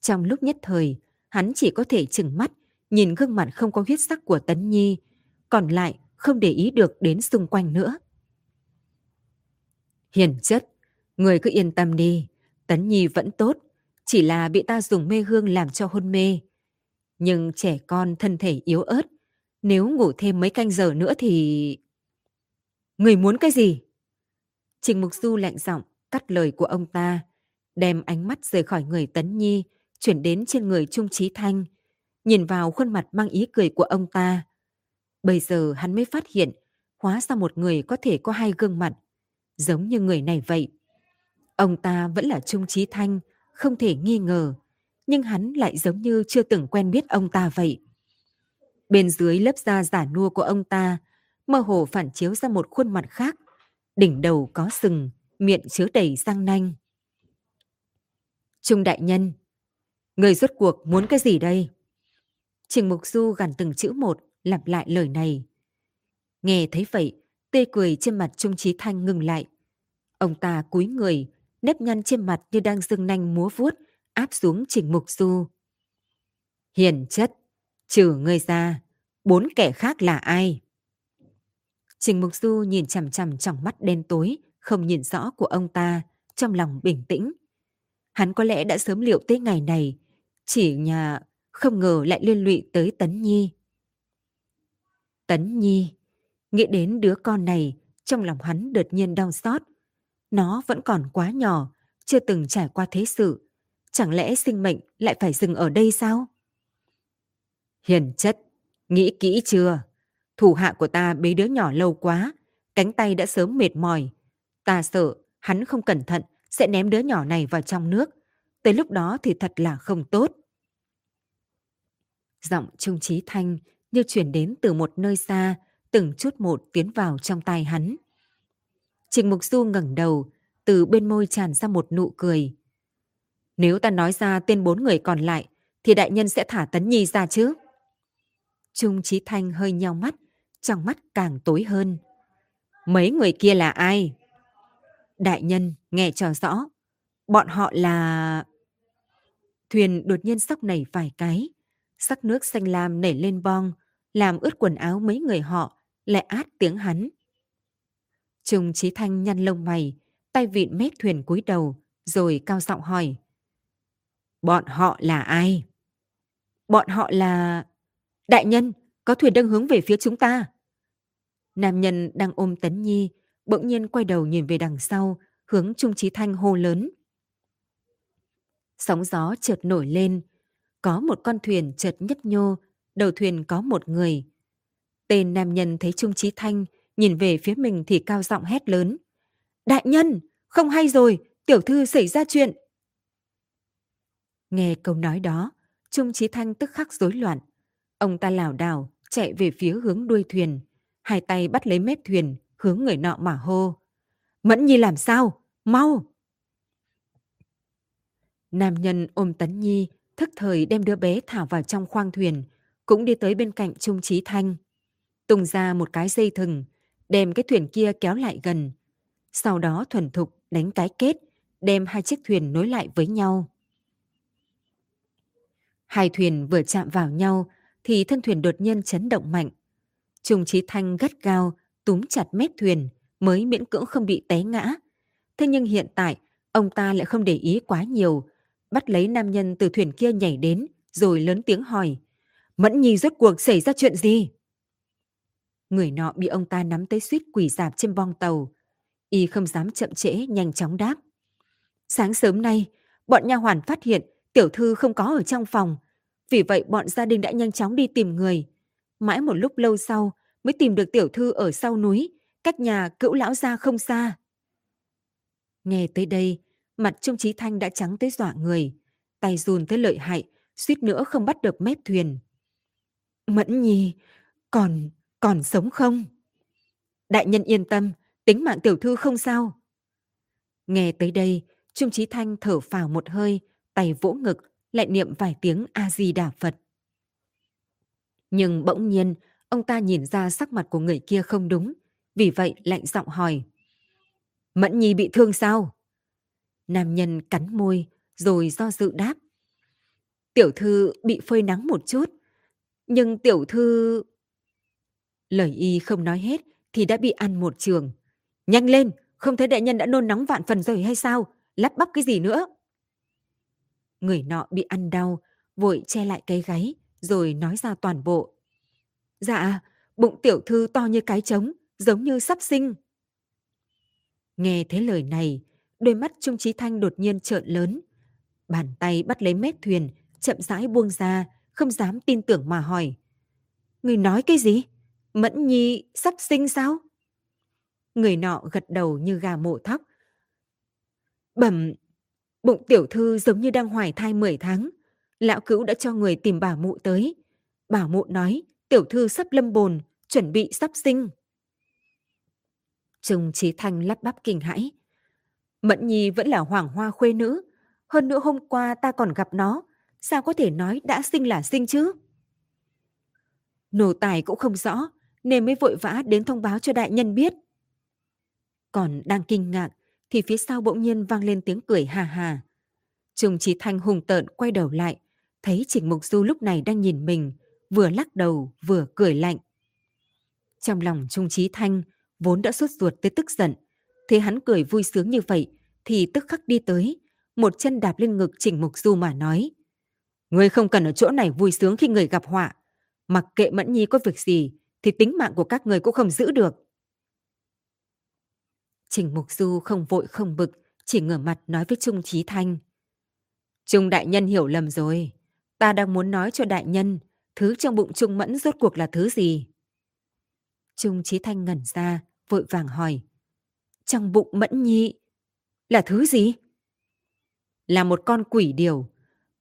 Trong lúc nhất thời, hắn chỉ có thể trừng mắt nhìn gương mặt không có huyết sắc của Tấn Nhi, còn lại không để ý được đến xung quanh nữa. Hiền chất, người cứ yên tâm đi, Tấn Nhi vẫn tốt, chỉ là bị ta dùng mê hương làm cho hôn mê. Nhưng trẻ con thân thể yếu ớt, nếu ngủ thêm mấy canh giờ nữa thì... Người muốn cái gì? Trình Mục Du lạnh giọng cắt lời của ông ta, đem ánh mắt rời khỏi người Tấn Nhi, chuyển đến trên người Trung Chí Thanh, nhìn vào khuôn mặt mang ý cười của ông ta. Bây giờ hắn mới phát hiện, hóa ra một người có thể có 2 gương mặt, giống như người này vậy. Ông ta vẫn là Trung Chí Thanh, không thể nghi ngờ, nhưng hắn lại giống như chưa từng quen biết ông ta vậy. Bên dưới lớp da giả nua của ông ta, mơ hồ phản chiếu ra một khuôn mặt khác, đỉnh đầu có sừng, miệng chứa đầy răng nanh. Trung đại nhân, người rốt cuộc muốn cái gì đây? Trình Mục Du gằn từng chữ một lặp lại lời này. Nghe thấy vậy, tê cười trên mặt Trung Chí Thanh ngừng lại. Ông ta cúi người, nếp nhăn trên mặt như đang giương nanh múa vuốt, áp xuống Trình Mục Du. Hiền chất, trừ ngươi ra, 4 kẻ khác là ai? Trình Mục Du nhìn chằm chằm trong mắt đen tối, không nhìn rõ của ông ta, trong lòng bình tĩnh. Hắn có lẽ đã sớm liệu tới ngày này, chỉ nhà không ngờ lại liên lụy tới Tấn Nhi. Tấn Nhi, nghĩ đến đứa con này, trong lòng hắn đột nhiên đau xót. Nó vẫn còn quá nhỏ, chưa từng trải qua thế sự. Chẳng lẽ sinh mệnh lại phải dừng ở đây sao? Hiền chất, nghĩ kỹ chưa? Thủ hạ của ta bế đứa nhỏ lâu quá, cánh tay đã sớm mệt mỏi. Ta sợ hắn không cẩn thận sẽ ném đứa nhỏ này vào trong nước. Tới lúc đó thì thật là không tốt. Giọng Trung Chí Thanh như chuyển đến từ một nơi xa, từng chút một tiến vào trong tai hắn. Trình Mục Du ngẩng đầu, từ bên môi tràn ra một nụ cười. Nếu ta nói ra tên 4 người còn lại, thì đại nhân sẽ thả Tấn Nhi ra chứ? Trung Chí Thanh hơi nheo mắt, trong mắt càng tối hơn. Mấy người kia là ai? Đại nhân nghe cho rõ, bọn họ là... Thuyền đột nhiên sóc nảy vài cái, sắc nước xanh lam nảy lên bong, làm ướt quần áo mấy người họ, lại át tiếng hắn. Trung Chí Thanh nhăn lông mày, tay vịn mép thuyền cúi đầu, rồi cao giọng hỏi. Bọn họ là ai? Bọn họ là... Đại nhân, có thuyền đang hướng về phía chúng ta. Nam nhân đang ôm Tấn Nhi, bỗng nhiên quay đầu nhìn về đằng sau, hướng Trung Chí Thanh hô lớn. Sóng gió chợt nổi lên, có một con thuyền chợt nhấp nhô, đầu thuyền có 1 người. Tên nam nhân thấy Trung Chí Thanh nhìn về phía mình thì cao giọng hét lớn. Đại nhân, không hay rồi, tiểu thư xảy ra chuyện. Nghe câu nói đó, Trung Chí Thanh tức khắc rối loạn. Ông ta lảo đảo chạy về phía hướng đuôi thuyền, 2 tay bắt lấy mép thuyền, hướng người nọ mà hô. Mẫn Nhi làm sao? Mau! Nam nhân ôm Tấn Nhi, thức thời đem đứa bé thả vào trong khoang thuyền, cũng đi tới bên cạnh Trung Chí Thanh, tung ra một cái dây thừng, đem cái thuyền kia kéo lại gần. Sau đó thuần thục đánh cái kết, đem hai chiếc thuyền nối lại với nhau. Hai thuyền vừa chạm vào nhau thì thân thuyền đột nhiên chấn động mạnh. Trung Chí Thanh gắt gao túm chặt mép thuyền mới miễn cưỡng không bị té ngã. Thế nhưng hiện tại ông ta lại không để ý quá nhiều, bắt lấy nam nhân từ thuyền kia nhảy đến rồi lớn tiếng hỏi: Mẫn Nhi rốt cuộc xảy ra chuyện gì? Người nọ bị ông ta nắm tới suýt quỳ rạp trên bong tàu, y không dám chậm trễ, nhanh chóng đáp: Sáng sớm nay, bọn nha hoàn phát hiện tiểu thư không có ở trong phòng, vì vậy bọn gia đình đã nhanh chóng đi tìm người. Mãi một lúc lâu sau mới tìm được tiểu thư ở sau núi, cách nhà cữu lão gia không xa. Nghe tới đây, mặt Trung Chí Thanh đã trắng tới dọa người, tay run tới lợi hại, suýt nữa không bắt được mép thuyền. Mẫn Nhi, còn sống không? Đại nhân yên tâm, tính mạng tiểu thư không sao. Nghe tới đây, Trung Chí Thanh thở phào một hơi, tay vỗ ngực, lại niệm vài tiếng A-di-đà Phật. Nhưng bỗng nhiên, ông ta nhìn ra sắc mặt của người kia không đúng, vì vậy lạnh giọng hỏi: Mẫn Nhi bị thương sao? Nam nhân cắn môi, rồi do dự đáp: Tiểu thư bị phơi nắng một chút, nhưng tiểu thư... Lời y không nói hết thì đã bị ăn một trường. Nhanh lên, không thấy đại nhân đã nôn nóng vạn phần rồi hay sao? Lắp bắp cái gì nữa? Người nọ bị ăn đau, vội che lại cái gáy, rồi nói ra toàn bộ. Dạ, bụng tiểu thư to như cái trống, giống như sắp sinh. Nghe thấy lời này, đôi mắt Trung Chí Thanh đột nhiên trợn lớn. Bàn tay bắt lấy mép thuyền, chậm rãi buông ra, không dám tin tưởng mà hỏi: Người nói cái gì? Mẫn Nhi sắp sinh sao? Người nọ gật đầu như gà mổ thóc. Bẩm, bụng tiểu thư giống như đang hoài thai 10 tháng. Lão cữu đã cho người tìm bà mụ tới. Bà mụ nói tiểu thư sắp lâm bồn, chuẩn bị sắp sinh. Trung Chí Thanh lắp bắp kinh hãi. Mẫn Nhi vẫn là hoàng hoa khuê nữ. Hơn nữa hôm qua ta còn gặp nó. Sao có thể nói đã sinh là sinh chứ? Nô tài cũng không rõ, nên mới vội vã đến thông báo cho đại nhân biết. Còn đang kinh ngạc thì phía sau bỗng nhiên vang lên tiếng cười hà hà. Trung Chí Thanh hùng tợn quay đầu lại, thấy Trình Mục Du lúc này đang nhìn mình, vừa lắc đầu vừa cười lạnh. Trong lòng Trung Chí Thanh vốn đã sốt ruột tới tức giận, thấy hắn cười vui sướng như vậy thì tức khắc đi tới, một chân đạp lên ngực Trình Mục Du mà nói: Ngươi không cần ở chỗ này vui sướng khi người gặp họa, mặc kệ Mẫn Nhi có việc gì thì tính mạng của các người cũng không giữ được. Trình Mục Du không vội không bực, chỉ ngửa mặt nói với Trung Chí Thanh: Trung đại nhân hiểu lầm rồi, ta đang muốn nói cho đại nhân thứ trong bụng Trung Mẫn rốt cuộc là thứ gì. Trung Chí Thanh ngẩn ra, vội vàng hỏi: Trong bụng Mẫn Nhi là thứ gì? Là một con quỷ điểu.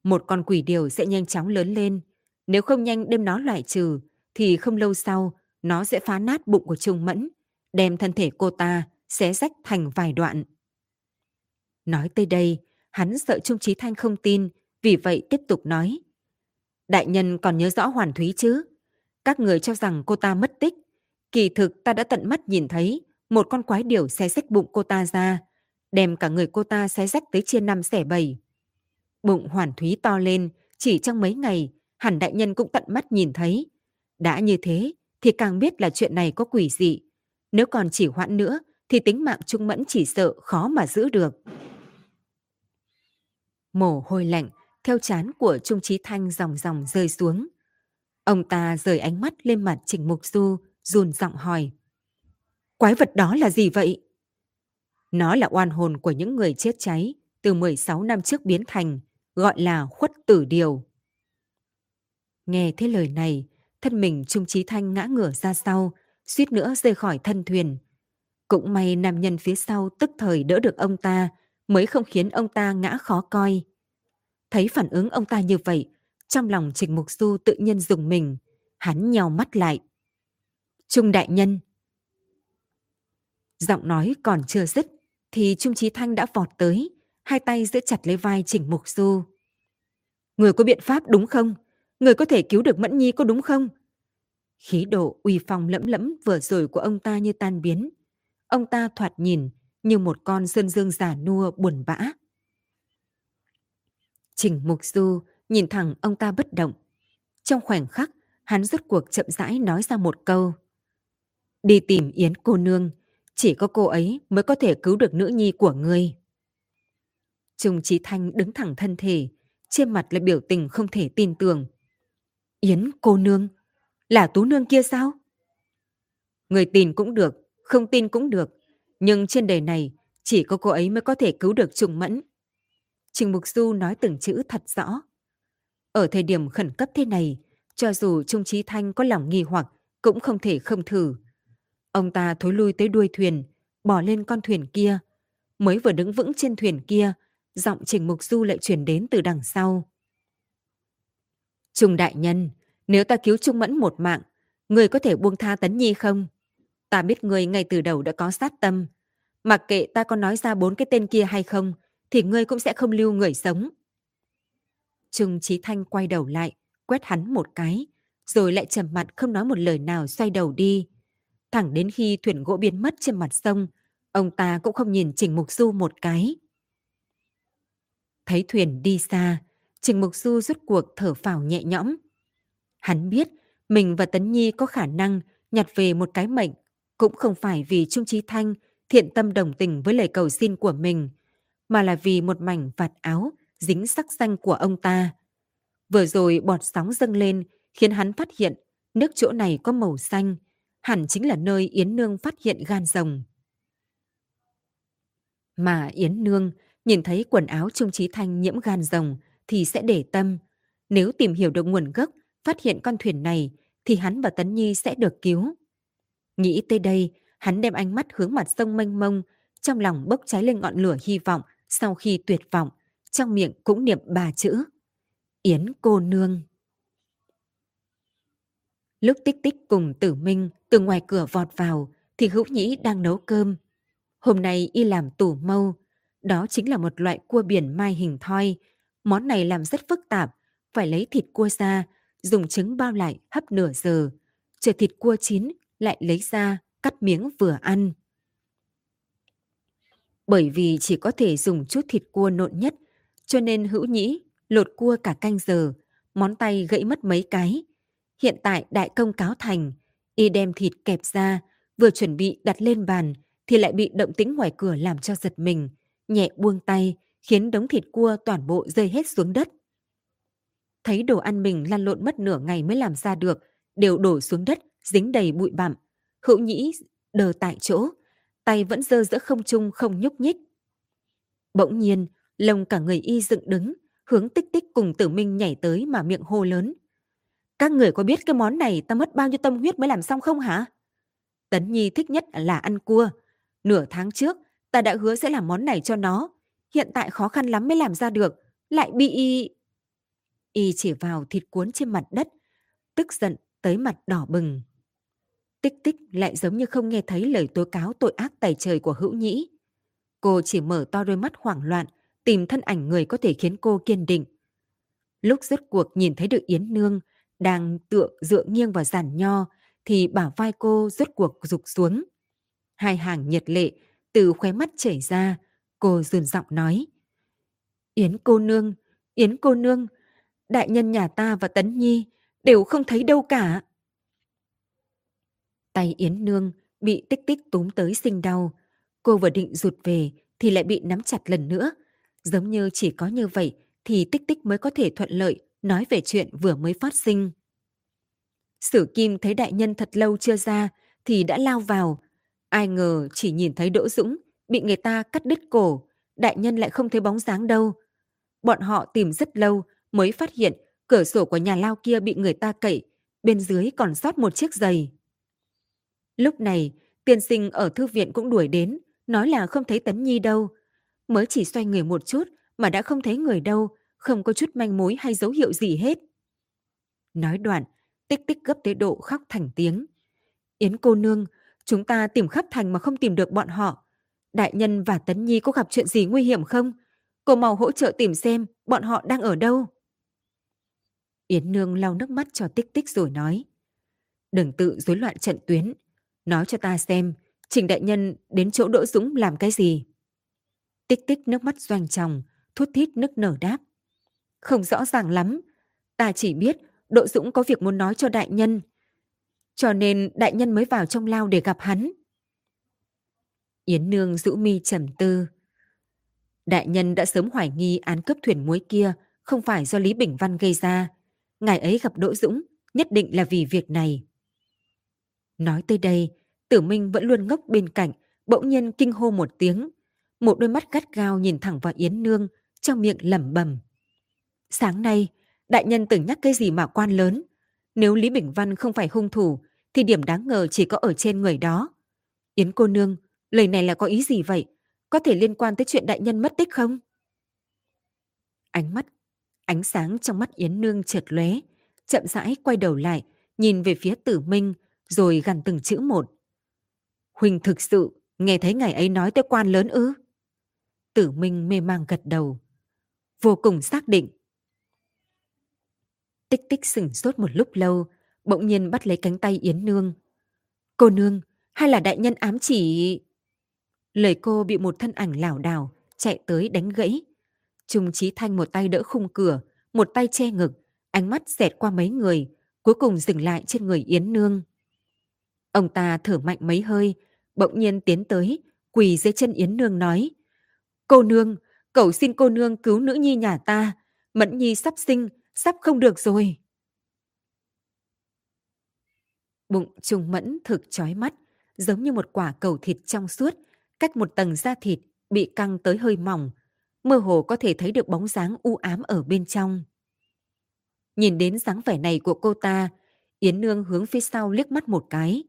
Một con quỷ điểu sẽ nhanh chóng lớn lên, nếu không nhanh đem nó loại trừ thì không lâu sau nó sẽ phá nát bụng của Trung Mẫn, đem thân thể cô ta xé rách thành vài đoạn. Nói tới đây, hắn sợ Trung Chí Thanh không tin, vì vậy tiếp tục nói: Đại nhân còn nhớ rõ Hoàn Thúy chứ? Các người cho rằng cô ta mất tích, kỳ thực ta đã tận mắt nhìn thấy một con quái điểu xé rách bụng cô ta ra, đem cả người cô ta xé rách tới chia 5/7. Bụng Hoàn Thúy to lên chỉ trong mấy ngày, hẳn đại nhân cũng tận mắt nhìn thấy. Đã như thế thì càng biết là chuyện này có quỷ dị, nếu còn chỉ hoãn nữa thì tính mạng Trung Mẫn chỉ sợ khó mà giữ được. Mồ hôi lạnh theo trán của Trung Chí Thanh dòng dòng rơi xuống. Ông ta rời ánh mắt lên mặt Trình Mục Du, run giọng hỏi: Quái vật đó là gì vậy? Nó là oan hồn của những người chết cháy, từ 16 năm trước biến thành, gọi là Khuất Tử Điểu. Nghe thấy lời này, thân mình Trung Chí Thanh ngã ngửa ra sau, suýt nữa rơi khỏi thân thuyền. Cũng may nam nhân phía sau tức thời đỡ được ông ta, mới không khiến ông ta ngã khó coi. Thấy phản ứng ông ta như vậy, trong lòng Trình Mục Du tự nhiên rùng mình, hắn nheo mắt lại. Trung đại nhân. Giọng nói còn chưa dứt thì Trung Chí Thanh đã vọt tới, hai tay giữ chặt lấy vai Trình Mục Du. Người có biện pháp đúng không? Người có thể cứu được Mẫn Nhi có đúng không? Khí độ uy phong lẫm lẫm vừa rồi của ông ta như tan biến. Ông ta thoạt nhìn như một con sơn dương già nua buồn bã. Trình Mục Du nhìn thẳng ông ta bất động. Trong khoảnh khắc, hắn rốt cuộc chậm rãi nói ra một câu. Đi tìm Yến cô nương, chỉ có cô ấy mới có thể cứu được nữ nhi của ngươi. Trung Chí Thanh đứng thẳng thân thể, trên mặt là biểu tình không thể tin tưởng. Yến cô nương? Là tú nương kia sao? Người tin cũng được, không tin cũng được. Nhưng trên đời này, chỉ có cô ấy mới có thể cứu được Trung Mẫn. Trình Mục Du nói từng chữ thật rõ. Ở thời điểm khẩn cấp thế này, cho dù Trung Chí Thanh có lòng nghi hoặc cũng không thể không thử. Ông ta thối lui tới đuôi thuyền, bỏ lên con thuyền kia. Mới vừa đứng vững trên thuyền kia, giọng Trình Mục Du lại chuyển đến từ đằng sau. Trung đại nhân, nếu ta cứu Trung Mẫn một mạng, người có thể buông tha Tấn Nhi không? Ta biết ngươi ngay từ đầu đã có sát tâm. Mặc kệ ta có nói ra 4 cái tên kia hay không, thì ngươi cũng sẽ không lưu người sống. Trung Chí Thanh quay đầu lại, quét hắn một cái, rồi lại trầm mặt không nói một lời nào xoay đầu đi. Thẳng đến khi thuyền gỗ biến mất trên mặt sông, ông ta cũng không nhìn Trình Mục Du một cái. Thấy thuyền đi xa, Trình Mục Du rút cuộc thở phào nhẹ nhõm. Hắn biết mình và Tấn Nhi có khả năng nhặt về một cái mệnh, cũng không phải vì Trung Chí Thanh thiện tâm đồng tình với lời cầu xin của mình, mà là vì một mảnh vạt áo dính sắc xanh của ông ta. Vừa rồi bọt sóng dâng lên khiến hắn phát hiện nước chỗ này có màu xanh, hẳn chính là nơi Yến Nương phát hiện gan rồng. Mà Yến Nương nhìn thấy quần áo Trung Chí Thanh nhiễm gan rồng thì sẽ để tâm. Nếu tìm hiểu được nguồn gốc, phát hiện con thuyền này thì hắn và Tấn Nhi sẽ được cứu. Nghĩ tới đây, hắn đem ánh mắt hướng mặt sông mênh mông, trong lòng bốc cháy lên ngọn lửa hy vọng sau khi tuyệt vọng, trong miệng cũng niệm 3 chữ. Yến cô nương. Lúc Tích Tích cùng Tử Minh từ ngoài cửa vọt vào thì Hữu Nhĩ đang nấu cơm. Hôm nay y làm tủ mâu, đó chính là một loại cua biển mai hình thoi. Món này làm rất phức tạp, phải lấy thịt cua ra, dùng trứng bao lại hấp nửa giờ, chờ thịt cua chín lại lấy ra cắt miếng vừa ăn. Bởi vì chỉ có thể dùng chút thịt cua nộn nhất, cho nên Hữu Nhĩ lột cua cả canh giờ, món tay gãy mất mấy cái. Hiện tại đại công cáo thành, y đem thịt kẹp ra, vừa chuẩn bị đặt lên bàn thì lại bị động tĩnh ngoài cửa làm cho giật mình, nhẹ buông tay khiến đống thịt cua toàn bộ rơi hết xuống đất. Thấy đồ ăn mình lăn lộn mất nửa ngày mới làm ra được, đều đổ xuống đất, dính đầy bụi bặm. Hữu Nhĩ đờ tại chỗ, tay vẫn giơ giữa không trung không nhúc nhích. Bỗng nhiên, lông cả người y dựng đứng, hướng Tích Tích cùng Tử Minh nhảy tới mà miệng hô lớn. Các người có biết cái món này ta mất bao nhiêu tâm huyết mới làm xong không hả? Tấn Nhi thích nhất là ăn cua. Nửa tháng trước, ta đã hứa sẽ làm món này cho nó. Hiện tại khó khăn lắm mới làm ra được, lại bị y... Y chỉ vào thịt cuốn trên mặt đất, tức giận tới mặt đỏ bừng. Tích Tích lại giống như không nghe thấy lời tố cáo tội ác tày trời của Hữu Nhĩ. Cô chỉ mở to đôi mắt hoảng loạn, tìm thân ảnh người có thể khiến cô kiên định. Lúc rốt cuộc nhìn thấy được Yến Nương đang dựa nghiêng vào giàn nho thì bả vai cô rốt cuộc rụt xuống. Hai hàng nhiệt lệ từ khóe mắt chảy ra, cô run giọng nói. Yến cô nương, Yến cô nương, đại nhân nhà ta và Tấn Nhi đều không thấy đâu cả. Tay Yến Nương bị Tích Tích túm tới sinh đau. Cô vừa định rụt về thì lại bị nắm chặt lần nữa. Giống như chỉ có như vậy thì Tích Tích mới có thể thuận lợi nói về chuyện vừa mới phát sinh. Sử Kim thấy đại nhân thật lâu chưa ra thì đã lao vào. Ai ngờ chỉ nhìn thấy Đỗ Dũng bị người ta cắt đứt cổ, đại nhân lại không thấy bóng dáng đâu. Bọn họ tìm rất lâu mới phát hiện cửa sổ của nhà lao kia bị người ta cậy, bên dưới còn sót một chiếc giày. Lúc này, tiên sinh ở thư viện cũng đuổi đến, nói là không thấy Tấn Nhi đâu. Mới chỉ xoay người một chút mà đã không thấy người đâu, không có chút manh mối hay dấu hiệu gì hết. Nói đoạn, Tích Tích gấp tới độ khóc thành tiếng. Yến cô nương, chúng ta tìm khắp thành mà không tìm được bọn họ. Đại nhân và Tấn Nhi có gặp chuyện gì nguy hiểm không? Cô mau hỗ trợ tìm xem bọn họ đang ở đâu. Yến Nương lau nước mắt cho Tích Tích rồi nói. Đừng tự rối loạn trận tuyến. Nói cho ta xem Trình đại nhân đến chỗ Đỗ Dũng làm cái gì. Tích Tích nước mắt doanh tròng, thút thít nức nở đáp. Không rõ ràng lắm. Ta chỉ biết Đỗ Dũng có việc muốn nói cho đại nhân. Cho nên đại nhân mới vào trong lao để gặp hắn. Yến Nương rũ mi trầm tư. Đại nhân đã sớm hoài nghi án cướp thuyền muối kia không phải do Lý Bình Văn gây ra. Ngài ấy gặp Đỗ Dũng nhất định là vì việc này. Nói tới đây, Tử Minh vẫn luôn ngốc bên cạnh, bỗng nhiên kinh hô một tiếng. Một đôi mắt gắt gao nhìn thẳng vào Yến Nương, trong miệng lẩm bẩm. Sáng nay, đại nhân từng nhắc cái gì mà quan lớn. Nếu Lý Bình Văn không phải hung thủ, thì điểm đáng ngờ chỉ có ở trên người đó. Yến cô nương, lời này là có ý gì vậy? Có thể liên quan tới chuyện đại nhân mất tích không? Ánh sáng trong mắt Yến Nương chợt lóe, chậm rãi quay đầu lại, nhìn về phía Tử Minh, rồi gằn từng chữ một. Huỳnh thực sự nghe thấy ngày ấy nói tới quan lớn ư? Tử Minh mê mang gật đầu. Vô cùng xác định. Tích Tích sửng sốt một lúc lâu, bỗng nhiên bắt lấy cánh tay Yến Nương. Cô nương, hay là đại nhân ám chỉ... Lời cô bị một thân ảnh lảo đảo chạy tới đánh gãy. Trung Chí Thanh một tay đỡ khung cửa, một tay che ngực, ánh mắt xẹt qua mấy người, cuối cùng dừng lại trên người Yến Nương. Ông ta thở mạnh mấy hơi, bỗng nhiên tiến tới, quỳ dưới chân Yến Nương nói: "Cô nương, cầu xin cô nương cứu nữ nhi nhà ta, Mẫn nhi sắp sinh, sắp không được rồi." Bụng Trung Mẫn thực chói mắt, giống như một quả cầu thịt trong suốt, cách một tầng da thịt bị căng tới hơi mỏng, mơ hồ có thể thấy được bóng dáng u ám ở bên trong. Nhìn đến dáng vẻ này của cô ta, Yến Nương hướng phía sau liếc mắt một cái.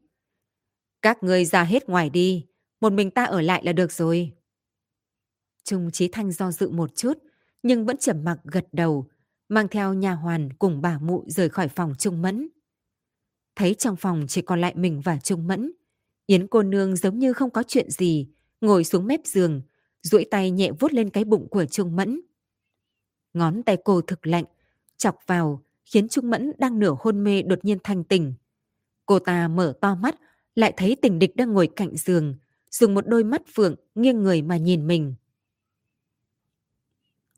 Các ngươi ra hết ngoài đi, một mình ta ở lại là được rồi. Trung Chí Thanh do dự một chút, nhưng vẫn trầm mặc gật đầu, mang theo nhà hoàn cùng bà mụ rời khỏi phòng Trung Mẫn. Thấy trong phòng chỉ còn lại mình và Trung Mẫn, Yến cô nương giống như không có chuyện gì, ngồi xuống mép giường, duỗi tay nhẹ vuốt lên cái bụng của Trung Mẫn. Ngón tay cô thực lạnh, chọc vào, khiến Trung Mẫn đang nửa hôn mê đột nhiên thanh tỉnh. Cô ta mở to mắt, lại thấy tình địch đang ngồi cạnh giường, dùng một đôi mắt phượng nghiêng người mà nhìn mình.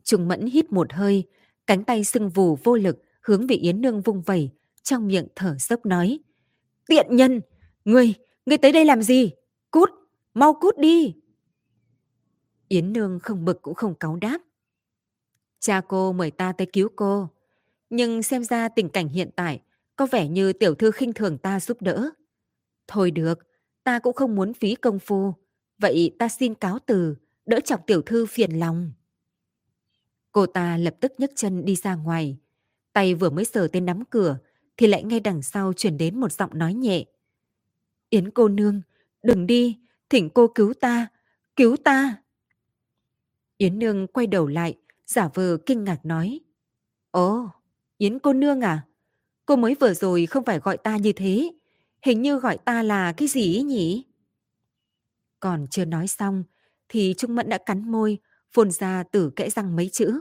Trung Mẫn hít một hơi, cánh tay sưng vù vô lực hướng về Yến Nương vung vẩy, trong miệng thở dốc nói: "Tiện nhân, ngươi tới đây làm gì? Cút, mau cút đi." Yến Nương không bực cũng không cáu đáp. Cha cô mời ta tới cứu cô, nhưng xem ra tình cảnh hiện tại có vẻ như tiểu thư khinh thường ta giúp đỡ. Thôi được, ta cũng không muốn phí công phu, vậy ta xin cáo từ, đỡ chọc tiểu thư phiền lòng. Cô ta lập tức nhấc chân đi ra ngoài, tay vừa mới sờ tới nắm cửa thì lại nghe đằng sau truyền đến một giọng nói nhẹ. Yến cô nương, đừng đi, thỉnh cô cứu ta, cứu ta. Yến Nương quay đầu lại, giả vờ kinh ngạc nói. Ồ, Yến cô nương à, cô mới vừa rồi không phải gọi ta như thế, hình như gọi ta là cái gì ý nhỉ? Còn chưa nói xong, thì Trung Mẫn đã cắn môi, phun ra từ kẽ răng mấy chữ.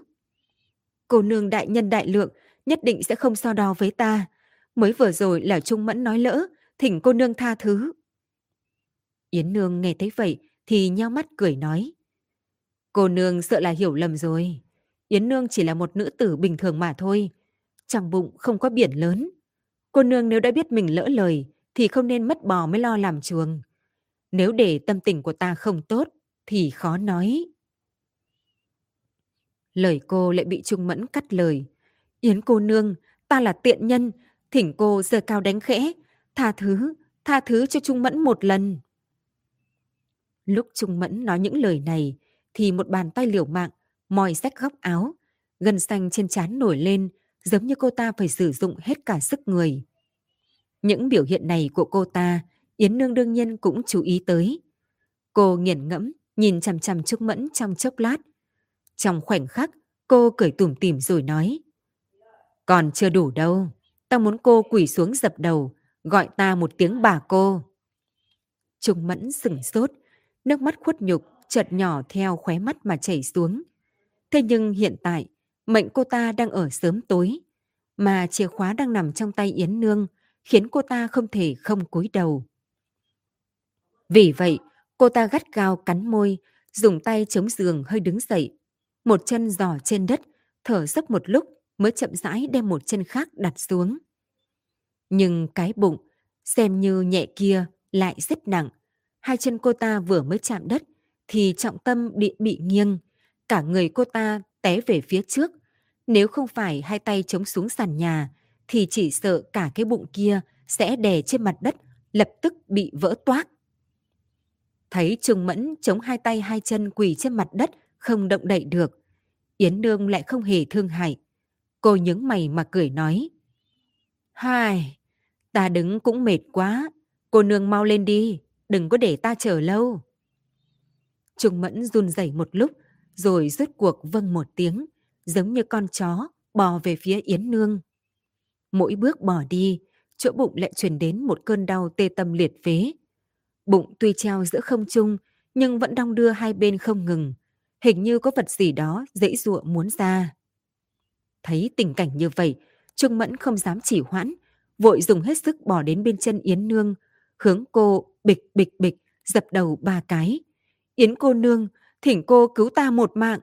Cô nương đại nhân đại lượng, nhất định sẽ không so đo với ta, mới vừa rồi là Trung Mẫn nói lỡ, thỉnh cô nương tha thứ. Yến Nương nghe thấy vậy thì nheo mắt cười nói. Cô nương sợ là hiểu lầm rồi. Yến Nương chỉ là một nữ tử bình thường mà thôi. Trong bụng không có biển lớn. Cô nương nếu đã biết mình lỡ lời thì không nên mất bò mới lo làm chuồng. Nếu để tâm tình của ta không tốt thì khó nói. Lời cô lại bị Trung Mẫn cắt lời. Yến cô nương, ta là tiện nhân, thỉnh cô giơ cao đánh khẽ. Tha thứ cho Trung Mẫn một lần. Lúc Trung Mẫn nói những lời này thì một bàn tay liều mạng moi rách góc áo, gân xanh trên trán nổi lên, giống như cô ta phải sử dụng hết cả sức người. Những biểu hiện này của cô ta, Yến Nương đương nhiên cũng chú ý tới. Cô nghiền ngẫm nhìn chằm chằm Trung Mẫn trong chốc lát. Trong khoảnh khắc, cô cười tủm tỉm rồi nói: "Còn chưa đủ đâu, ta muốn cô quỳ xuống dập đầu, gọi ta một tiếng bà cô." Trung Mẫn sửng sốt, nước mắt khuất nhục chợt nhỏ theo khóe mắt mà chảy xuống. Thế nhưng hiện tại, mệnh cô ta đang ở sớm tối, mà chìa khóa đang nằm trong tay Yến Nương, khiến cô ta không thể không cúi đầu. Vì vậy, cô ta gắt gao cắn môi, dùng tay chống giường hơi đứng dậy. Một chân giò trên đất, thở dốc một lúc mới chậm rãi đem một chân khác đặt xuống. Nhưng cái bụng, xem như nhẹ kia, lại rất nặng. Hai chân cô ta vừa mới chạm đất, thì trọng tâm bị nghiêng. Cả người cô ta té về phía trước. Nếu không phải hai tay chống xuống sàn nhà, thì chỉ sợ cả cái bụng kia sẽ đè trên mặt đất, lập tức bị vỡ toác. Thấy Trung Mẫn chống hai tay hai chân quỳ trên mặt đất, không động đậy được, Yến Nương lại không hề thương hại. Cô nhướng mày mà cười nói: "Hai, ta đứng cũng mệt quá, cô nương mau lên đi, đừng có để ta chờ lâu." Trung Mẫn run rẩy một lúc, rồi rốt cuộc vâng một tiếng, giống như con chó bò về phía Yến Nương. Mỗi bước bỏ đi, chỗ bụng lại truyền đến một cơn đau tê tâm liệt phế. Bụng tuy treo giữa không trung nhưng vẫn đong đưa hai bên không ngừng, hình như có vật gì đó giãy giụa muốn ra. Thấy tình cảnh như vậy, Trung Mẫn không dám trì hoãn, vội dùng hết sức bỏ đến bên chân Yến Nương, hướng cô bịch bịch bịch dập đầu 3 cái. "Yến cô nương, thỉnh cô cứu ta một mạng."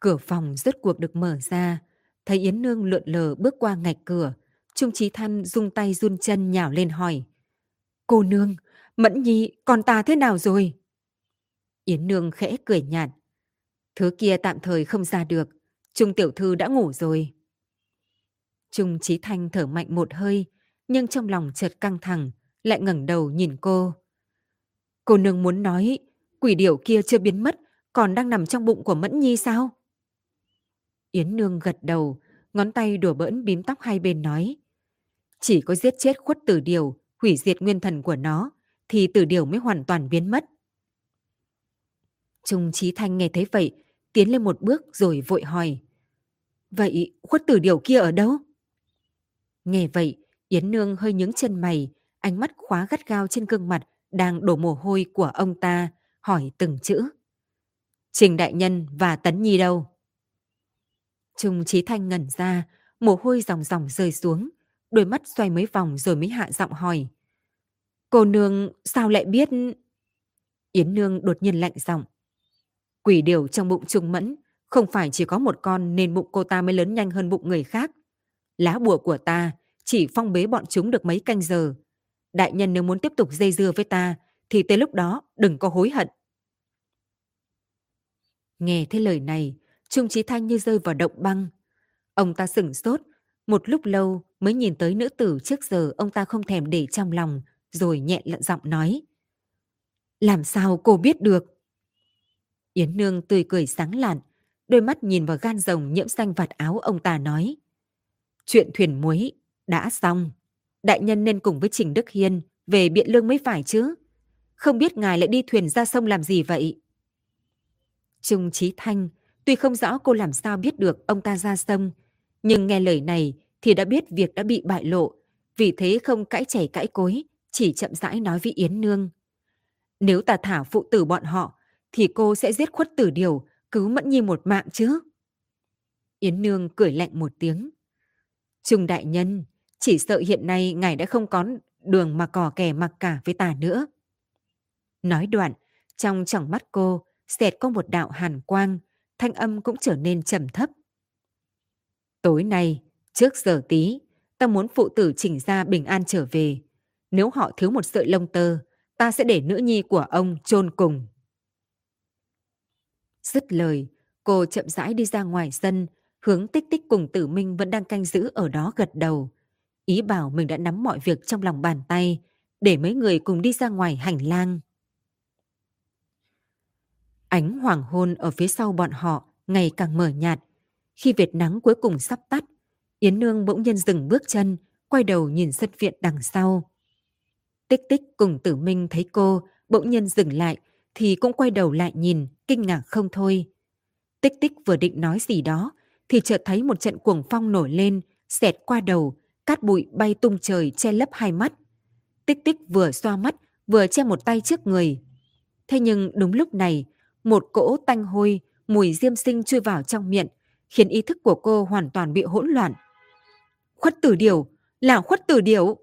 Cửa phòng rốt cuộc được mở ra, thấy Yến Nương lượn lờ bước qua ngạch cửa, Trung Chí Thanh rung tay run chân nhào lên hỏi: "Cô nương, Mẫn Nhi, con ta thế nào rồi?" Yến Nương khẽ cười nhạt: "Thứ kia tạm thời không ra được, Trung tiểu thư đã ngủ rồi." Trung Chí Thanh thở mạnh một hơi, nhưng trong lòng chợt căng thẳng, lại ngẩng đầu nhìn cô. "Cô nương muốn nói, quỷ điểu kia chưa biến mất, còn đang nằm trong bụng của Mẫn Nhi sao?" Yến Nương gật đầu, ngón tay đùa bỡn bím tóc hai bên nói: "Chỉ có giết chết Khuất Tử Điểu, hủy diệt nguyên thần của nó, thì Tử Điểu mới hoàn toàn biến mất." Trung Chí Thanh nghe thấy vậy, tiến lên một bước rồi vội hỏi: "Vậy Khuất Tử Điểu kia ở đâu?" Nghe vậy, Yến Nương hơi nhướng chân mày, ánh mắt khóa gắt gao trên gương mặt đang đổ mồ hôi của ông ta, hỏi từng chữ: "Trình đại nhân và Tấn Nhi đâu?" Trung Chí Thanh ngẩn ra, mồ hôi ròng ròng rơi xuống, đôi mắt xoay mấy vòng rồi mới hạ giọng hỏi: "Cô nương sao lại biết?" Yến Nương đột nhiên lạnh giọng: "Quỷ điểu trong bụng Trung Mẫn không phải chỉ có một con nên bụng cô ta mới lớn nhanh hơn bụng người khác. Lá bùa của ta chỉ phong bế bọn chúng được mấy canh giờ. Đại nhân nếu muốn tiếp tục dây dưa với ta thì tới lúc đó đừng có hối hận." Nghe thấy lời này, Trung Chí Thanh như rơi vào động băng. Ông ta sửng sốt, một lúc lâu mới nhìn tới nữ tử trước giờ ông ta không thèm để trong lòng, rồi nhẹ giọng nói: "Làm sao cô biết được?" Yến Nương tươi cười sáng lạn, đôi mắt nhìn vào gan rồng nhiễm xanh vạt áo ông ta nói: "Chuyện thuyền muối đã xong. Đại nhân nên cùng với Trình Đức Hiên về Biện Lương mới phải chứ. Không biết ngài lại đi thuyền ra sông làm gì vậy?" Trung Chí Thanh tuy không rõ cô làm sao biết được ông ta ra sông, nhưng nghe lời này thì đã biết việc đã bị bại lộ, vì thế không cãi chảy cãi cối, chỉ chậm rãi nói với Yến Nương: "Nếu ta thả phụ tử bọn họ, thì cô sẽ giết Khuất Tử Điểu, cứu Mẫn Nhi một mạng chứ?" Yến Nương cười lạnh một tiếng: "Trung đại nhân, chỉ sợ hiện nay ngài đã không có đường mà cò kè mặc cả với ta nữa." Nói đoạn, trong tròng mắt cô xẹt có một đạo hàn quang, thanh âm cũng trở nên trầm thấp: "Tối nay, trước giờ tí, ta muốn phụ tử Trình gia bình an trở về. Nếu họ thiếu một sợi lông tơ, ta sẽ để nữ nhi của ông chôn cùng." Dứt lời, cô chậm rãi đi ra ngoài sân, hướng Tích Tích cùng Tử Minh vẫn đang canh giữ ở đó gật đầu, ý bảo mình đã nắm mọi việc trong lòng bàn tay, để mấy người cùng đi ra ngoài hành lang. Ánh hoàng hôn ở phía sau bọn họ ngày càng mờ nhạt. Khi vệt nắng cuối cùng sắp tắt, Yến Nương bỗng nhiên dừng bước chân, quay đầu nhìn sân viện đằng sau. Tích Tích cùng Tử Minh thấy cô bỗng nhiên dừng lại thì cũng quay đầu lại nhìn, kinh ngạc không thôi. Tích Tích vừa định nói gì đó thì chợt thấy một trận cuồng phong nổi lên, xẹt qua đầu, cát bụi bay tung trời che lấp hai mắt. Tích Tích vừa xoa mắt vừa che một tay trước người. Thế nhưng đúng lúc này, một cỗ tanh hôi, mùi diêm sinh chui vào trong miệng, khiến ý thức của cô hoàn toàn bị hỗn loạn. Khuất Tử Điểu! Là Khuất Tử Điểu!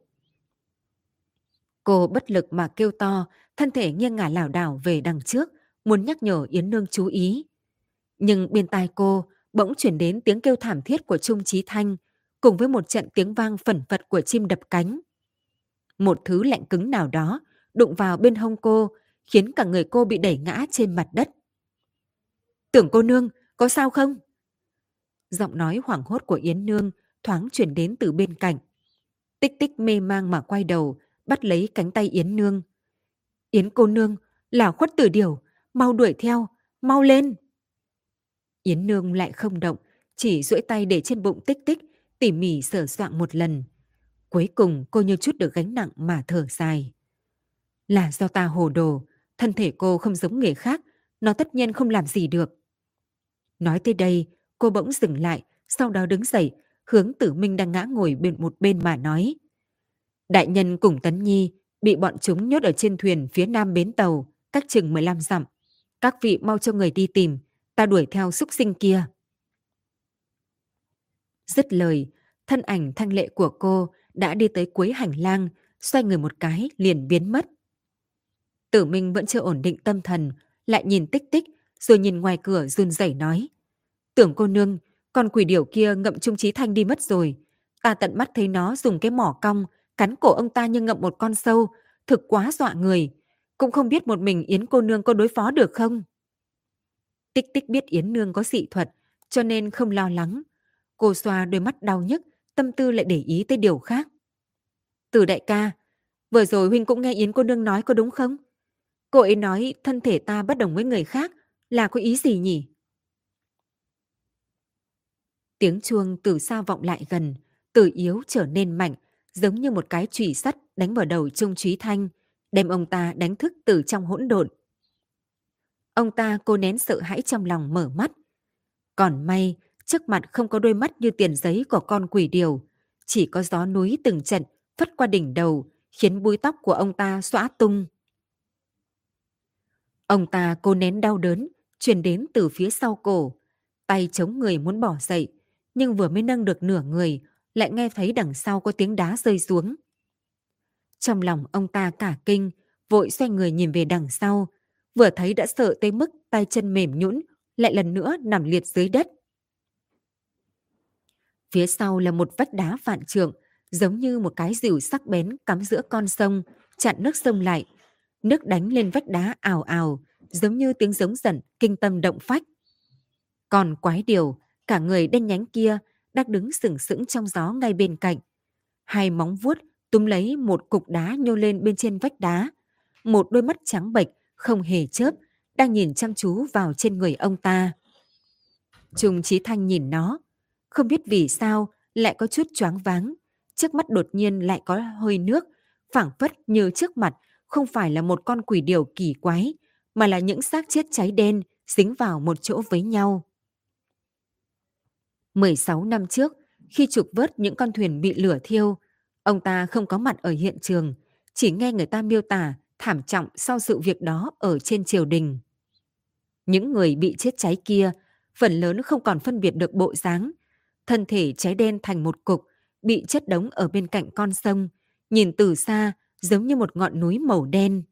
Cô bất lực mà kêu to, thân thể nghiêng ngả lảo đảo về đằng trước, muốn nhắc nhở Yến Nương chú ý. Nhưng bên tai cô bỗng chuyển đến tiếng kêu thảm thiết của Trung Chí Thanh, cùng với một trận tiếng vang phẩn phật của chim đập cánh. Một thứ lạnh cứng nào đó đụng vào bên hông cô, khiến cả người cô bị đẩy ngã trên mặt đất. Tưởng cô nương, có sao không? Giọng nói hoảng hốt của Yến Nương thoáng chuyển đến từ bên cạnh. Tích Tích mê mang mà quay đầu, bắt lấy cánh tay Yến Nương. Yến cô nương, là Khuất Tử Điểu, mau đuổi theo, mau lên. Yến Nương lại không động, chỉ duỗi tay để trên bụng Tích Tích, tỉ mỉ sờ soạng một lần. Cuối cùng cô như chút được gánh nặng mà thở dài. Là do ta hồ đồ, thân thể cô không giống người khác, nó tất nhiên không làm gì được. Nói tới đây, cô bỗng dừng lại, sau đó đứng dậy, hướng Tử Minh đang ngã ngồi bên một bên mà nói. Đại nhân cùng Tấn Nhi bị bọn chúng nhốt ở trên thuyền phía nam bến tàu, cách chừng 15 dặm. Các vị mau cho người đi tìm, ta đuổi theo xúc sinh kia. Dứt lời, thân ảnh thanh lệ của cô đã đi tới cuối hành lang, xoay người một cái liền biến mất. Tử Minh vẫn chưa ổn định tâm thần, lại nhìn Tích Tích rồi nhìn ngoài cửa run rẩy nói. Tưởng cô nương, con quỷ điểu kia ngậm Trung Chí Thanh đi mất rồi. Ta tận mắt thấy nó dùng cái mỏ cong cắn cổ ông ta như ngậm một con sâu, thực quá dọa người. Cũng không biết một mình Yến cô nương có đối phó được không? Tích Tích biết Yến Nương có dị thuật, cho nên không lo lắng. Cô xoa đôi mắt đau nhức, tâm tư lại để ý tới điều khác. Tử đại ca, vừa rồi huynh cũng nghe Yến cô nương nói có đúng không? Cô ấy nói thân thể ta bất đồng với người khác, là có ý gì nhỉ? Tiếng chuông từ xa vọng lại gần, từ yếu trở nên mạnh, giống như một cái chùy sắt đánh vào đầu Trung Chí Thanh, đem ông ta đánh thức từ trong hỗn độn. Ông ta cố nén sợ hãi trong lòng mở mắt. Còn may, trước mặt không có đôi mắt như tiền giấy của con quỷ điểu, chỉ có gió núi từng trận phất qua đỉnh đầu, khiến búi tóc của ông ta xõa tung. Ông ta cố nén đau đớn, truyền đến từ phía sau cổ. Tay chống người muốn bỏ dậy, nhưng vừa mới nâng được nửa người, lại nghe thấy đằng sau có tiếng đá rơi xuống. Trong lòng ông ta cả kinh, vội xoay người nhìn về đằng sau, vừa thấy đã sợ tới mức tay chân mềm nhũn, lại lần nữa nằm liệt dưới đất. Phía sau là một vách đá vạn trượng, giống như một cái rìu sắc bén cắm giữa con sông, chặn nước sông lại. Nước đánh lên vách đá ào ào, giống như tiếng giống giận kinh tâm động phách. Còn quái điểu, cả người đen nhánh kia, đang đứng sừng sững trong gió ngay bên cạnh. Hai móng vuốt túm lấy một cục đá nhô lên bên trên vách đá. Một đôi mắt trắng bệch, không hề chớp, đang nhìn chăm chú vào trên người ông ta. Trung Chí Thanh nhìn nó, không biết vì sao lại có chút choáng váng. Trước mắt đột nhiên lại có hơi nước, phảng phất như trước mặt không phải là một con quỷ điểu kỳ quái, mà là những xác chết cháy đen dính vào một chỗ với nhau. 16 năm trước, khi trục vớt những con thuyền bị lửa thiêu, ông ta không có mặt ở hiện trường, chỉ nghe người ta miêu tả thảm trọng sau sự việc đó ở trên triều đình. Những người bị chết cháy kia, phần lớn không còn phân biệt được bộ dáng, thân thể cháy đen thành một cục, bị chất đống ở bên cạnh con sông, nhìn từ xa giống như một ngọn núi màu đen.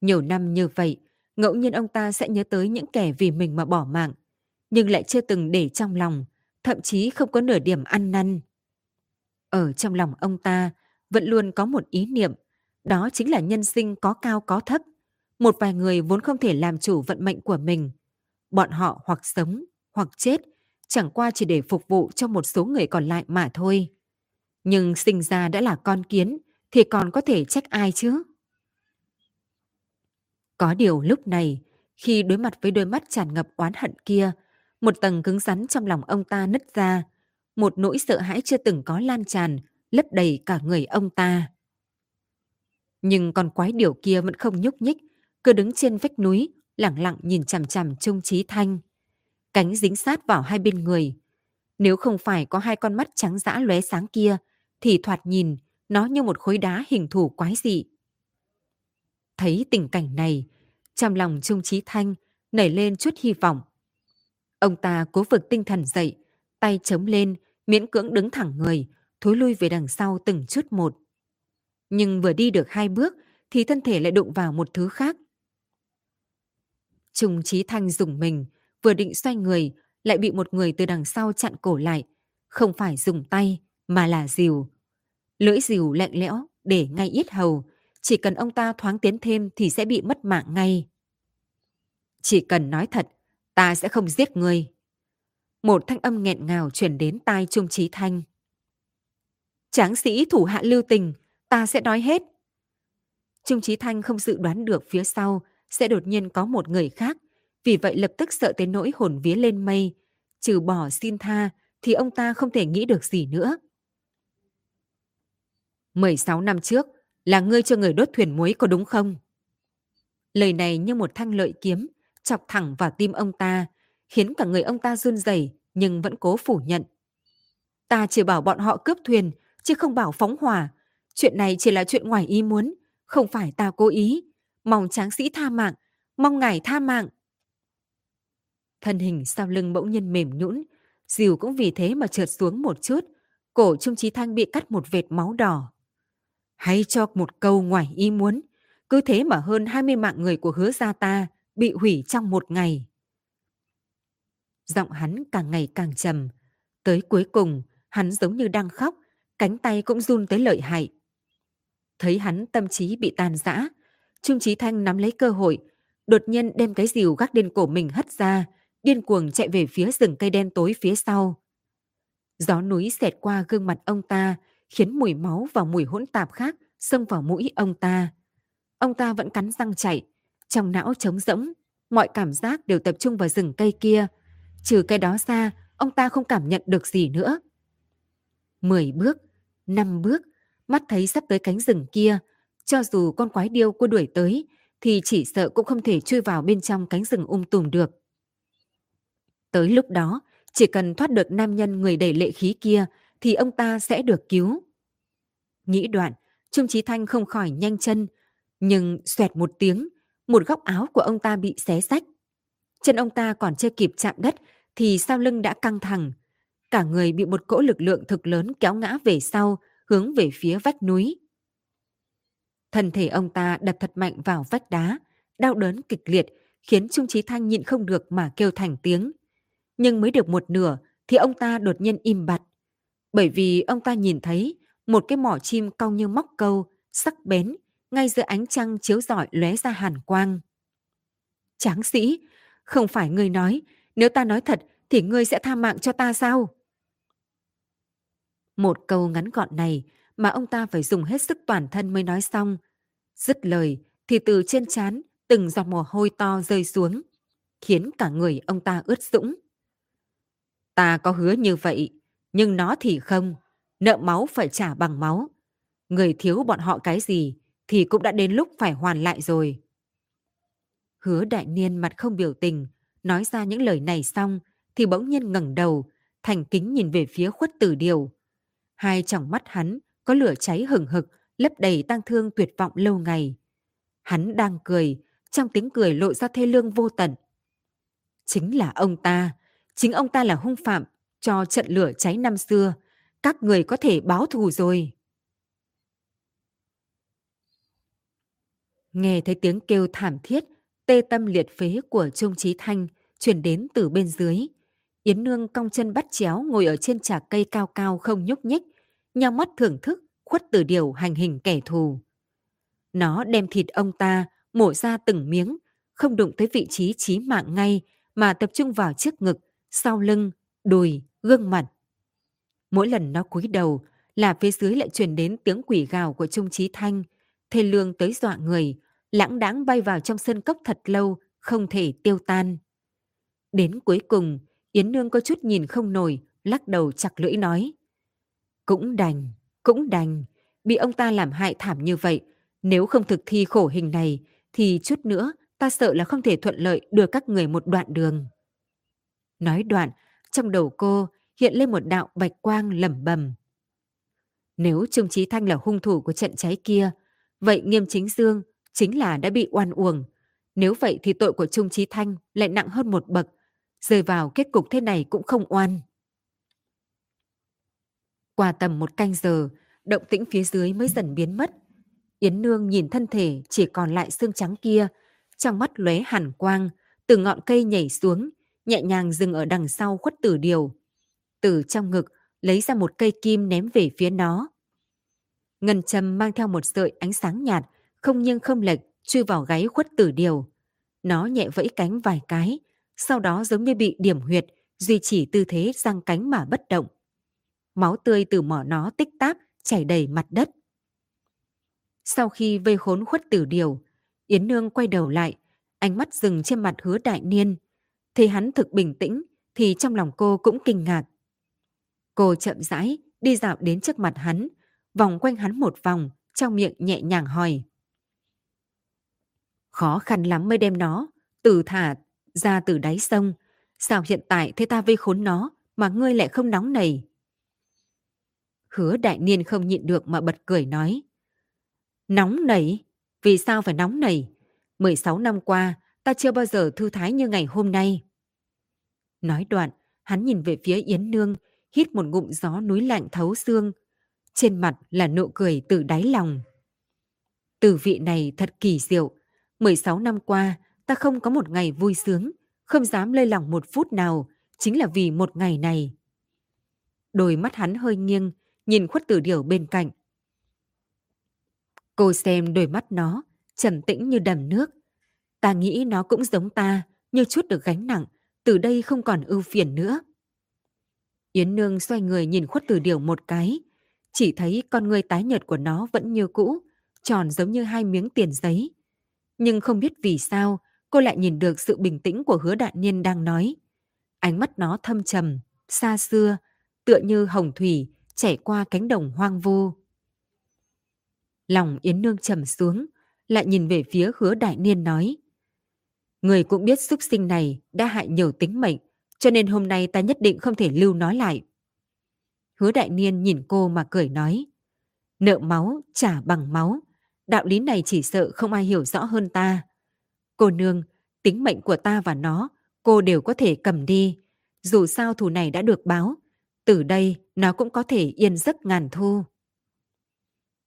Nhiều năm như vậy, ngẫu nhiên ông ta sẽ nhớ tới những kẻ vì mình mà bỏ mạng, nhưng lại chưa từng để trong lòng, thậm chí không có nửa điểm ăn năn. Ở trong lòng ông ta vẫn luôn có một ý niệm, đó chính là nhân sinh có cao có thấp. Một vài người vốn không thể làm chủ vận mệnh của mình. Bọn họ hoặc sống, hoặc chết, chẳng qua chỉ để phục vụ cho một số người còn lại mà thôi. Nhưng sinh ra đã là con kiến, thì còn có thể trách ai chứ? Có điều lúc này, khi đối mặt với đôi mắt tràn ngập oán hận kia, một tầng cứng rắn trong lòng ông ta nứt ra, một nỗi sợ hãi chưa từng có lan tràn, lấp đầy cả người ông ta. Nhưng con quái điểu kia vẫn không nhúc nhích, cứ đứng trên vách núi, lẳng lặng nhìn chằm chằm Trung Chí Thanh. Cánh dính sát vào hai bên người. Nếu không phải có hai con mắt trắng dã lóe sáng kia, thì thoạt nhìn nó như một khối đá hình thù quái dị. Thấy tình cảnh này, trong lòng Trung Chí Thanh nảy lên chút hy vọng. Ông ta cố vực tinh thần dậy, tay chống lên, miễn cưỡng đứng thẳng người, thối lui về đằng sau từng chút một. Nhưng vừa đi được 2 bước thì thân thể lại đụng vào một thứ khác. Trung Chí Thanh rùng mình, vừa định xoay người lại bị một người từ đằng sau chặn cổ lại, không phải dùng tay mà là rìu. Lưỡi rìu lạnh lẽo để ngay yết hầu, chỉ cần ông ta thoáng tiến thêm thì sẽ bị mất mạng ngay. Chỉ cần nói thật, ta sẽ không giết ngươi. Một thanh âm nghẹn ngào truyền đến tai Trung Chí Thanh. Tráng sĩ thủ hạ lưu tình, ta sẽ nói hết. Trung Chí Thanh không dự đoán được phía sau sẽ đột nhiên có một người khác, vì vậy lập tức sợ tới nỗi hồn vía lên mây, trừ bỏ xin tha thì ông ta không thể nghĩ được gì nữa. 16 năm trước là ngươi cho người đốt thuyền muối có đúng không? Lời này như một thanh lợi kiếm chọc thẳng vào tim ông ta, khiến cả người ông ta run rẩy nhưng vẫn cố phủ nhận. Ta chỉ bảo bọn họ cướp thuyền chứ không bảo phóng hỏa. Chuyện này chỉ là chuyện ngoài ý muốn, không phải ta cố ý. Mong tráng sĩ tha mạng, mong ngài tha mạng. Thân hình sau lưng bỗng nhiên mềm nhũn, dìu cũng vì thế mà trượt xuống một chút, cổ Trung Chí Thanh bị cắt một vệt máu đỏ. Hay cho một câu ngoài ý muốn, cứ thế mà hơn 20 mạng người của Hứa gia ta bị hủy trong một ngày. Giọng hắn càng ngày càng trầm, tới cuối cùng hắn giống như đang khóc, cánh tay cũng run tới lợi hại. Thấy hắn tâm trí bị tan rã, Trung Chí Thanh nắm lấy cơ hội, đột nhiên đem cái rìu gác lên cổ mình hất ra, điên cuồng chạy về phía rừng cây đen tối phía sau. Gió núi xẹt qua gương mặt ông ta, khiến mùi máu và mùi hỗn tạp khác xông vào mũi ông ta. Ông ta vẫn cắn răng chạy, trong não trống rỗng, mọi cảm giác đều tập trung vào rừng cây kia. Trừ cái đó ra, ông ta không cảm nhận được gì nữa. 10 bước, 5 bước, mắt thấy sắp tới cánh rừng kia, cho dù con quái điêu cô đuổi tới thì chỉ sợ cũng không thể chui vào bên trong cánh rừng tùm được. Tới lúc đó, chỉ cần thoát được nam nhân người đầy lệ khí kia thì ông ta sẽ được cứu. Nghĩ đoạn, Trung Chí Thanh không khỏi nhanh chân, nhưng xoẹt một tiếng, một góc áo của ông ta bị xé rách. Chân ông ta còn chưa kịp chạm đất thì sau lưng đã căng thẳng, cả người bị một cỗ lực lượng thực lớn kéo ngã về sau, hướng về phía vách núi. Thân thể ông ta đập thật mạnh vào vách đá, đau đớn kịch liệt khiến Trung Chí Thanh nhịn không được mà kêu thành tiếng. Nhưng mới được một nửa thì ông ta đột nhiên im bặt, bởi vì ông ta nhìn thấy một cái mỏ chim cong như móc câu, sắc bén, ngay giữa ánh trăng chiếu rọi lóe ra hàn quang. Tráng sĩ, không phải ngươi nói, nếu ta nói thật thì ngươi sẽ tha mạng cho ta sao? Một câu ngắn gọn này mà ông ta phải dùng hết sức toàn thân mới nói xong. Dứt lời thì từ trên trán từng giọt mồ hôi to rơi xuống, khiến cả người ông ta ướt sũng. Ta có hứa như vậy, nhưng nó thì không. Nợ máu phải trả bằng máu. Người thiếu bọn họ cái gì thì cũng đã đến lúc phải hoàn lại rồi. Hứa Đại Niên mặt không biểu tình, nói ra những lời này xong thì bỗng nhiên ngẩng đầu, thành kính nhìn về phía Khuất Tử Điểu. Hai tròng mắt hắn có lửa cháy hừng hực, lấp đầy tang thương tuyệt vọng lâu ngày. Hắn đang cười, trong tiếng cười lộ ra thê lương vô tận. Chính là ông ta, chính ông ta là hung phạm cho trận lửa cháy năm xưa. Các người có thể báo thù rồi. Nghe thấy tiếng kêu thảm thiết, tê tâm liệt phế của Trung Chí Thanh truyền đến từ bên dưới. Yến Nương cong chân bắt chéo ngồi ở trên chạc cây cao cao không nhúc nhích, nheo mắt thưởng thức Khuất Tử Điểu hành hình kẻ thù. Nó đem thịt ông ta mổ ra từng miếng, không đụng tới vị trí chí mạng ngay mà tập trung vào trước ngực, sau lưng, đùi, gương mặt. Mỗi lần nó cúi đầu là phía dưới lại truyền đến tiếng quỷ gào của Trung Chí Thanh, thê lương tới dọa người, lãng đãng bay vào trong sân cốc thật lâu, không thể tiêu tan. Đến cuối cùng, Yến Nương có chút nhìn không nổi, lắc đầu chặt lưỡi nói. Cũng đành, bị ông ta làm hại thảm như vậy, nếu không thực thi khổ hình này thì chút nữa ta sợ là không thể thuận lợi đưa các người một đoạn đường. Nói đoạn, trong đầu cô hiện lên một đạo bạch quang lẩm bẩm. Nếu Trung Chí Thanh là hung thủ của trận cháy kia, vậy Nghiêm Chính Dương chính là đã bị oan uổng, Nếu vậy thì tội của Trung Chí Thanh lại nặng hơn một bậc, rơi vào kết cục thế này cũng không oan. Qua tầm một canh giờ, động tĩnh phía dưới mới dần biến mất. Yến Nương nhìn thân thể chỉ còn lại xương trắng kia, trong mắt lóe hàn quang, từ ngọn cây nhảy xuống, nhẹ nhàng dừng ở đằng sau Khuất Tử Điểu. Từ trong ngực, lấy ra một cây kim ném về phía nó. Ngân châm mang theo một sợi ánh sáng nhạt, không nghiêng không lệch, chui vào gáy Khuất Tử Điểu. Nó nhẹ vẫy cánh vài cái, sau đó giống như bị điểm huyệt, duy trì tư thế giang cánh mà bất động. Máu tươi từ mỏ nó tích táp, chảy đầy mặt đất. Sau khi vây khốn Khuất Tử Điểu, Yến Nương quay đầu lại, ánh mắt dừng trên mặt Hứa Đại Niên. Thấy hắn thực bình tĩnh thì trong lòng cô cũng kinh ngạc. Cô chậm rãi đi dạo đến trước mặt hắn, vòng quanh hắn một vòng, trong miệng nhẹ nhàng hỏi. Khó khăn lắm mới đem nó từ thả ra từ đáy sông, sao hiện tại thấy ta vây khốn nó mà ngươi lại không nóng nảy? Hứa Đại Niên không nhịn được mà bật cười nói. Nóng nảy? Vì sao phải nóng nảy? 16 năm qua ta chưa bao giờ thư thái như ngày hôm nay. Nói đoạn, hắn nhìn về phía Yến Nương, hít một ngụm gió núi lạnh thấu xương. Trên mặt là nụ cười từ đáy lòng. Từ vị này thật kỳ diệu. 16 năm qua, ta không có một ngày vui sướng, không dám lơi lỏng một phút nào, chính là vì một ngày này. Đôi mắt hắn hơi nghiêng, nhìn Khuất Tử Điểu bên cạnh. Cô xem đôi mắt nó, trầm tĩnh như đầm nước. Ta nghĩ nó cũng giống ta, như chút được gánh nặng, từ đây không còn ưu phiền nữa. Yến Nương xoay người nhìn Khuất Tử Điểu một cái, chỉ thấy con người tái nhợt của nó vẫn như cũ, tròn giống như hai miếng tiền giấy. Nhưng không biết vì sao, cô lại nhìn được sự bình tĩnh của Hứa Đại Niên đang nói. Ánh mắt nó thâm trầm, xa xưa, tựa như hồng thủy chảy qua cánh đồng hoang vu. Lòng Yến Nương trầm xuống, lại nhìn về phía Hứa Đại Niên nói. Người cũng biết súc sinh này đã hại nhiều tính mệnh, cho nên hôm nay ta nhất định không thể lưu nó lại. Hứa Đại Niên nhìn cô mà cười nói. Nợ máu trả bằng máu, đạo lý này chỉ sợ không ai hiểu rõ hơn ta. Cô nương, tính mệnh của ta và nó, cô đều có thể cầm đi. Dù sao thù này đã được báo, từ đây nó cũng có thể yên giấc ngàn thu.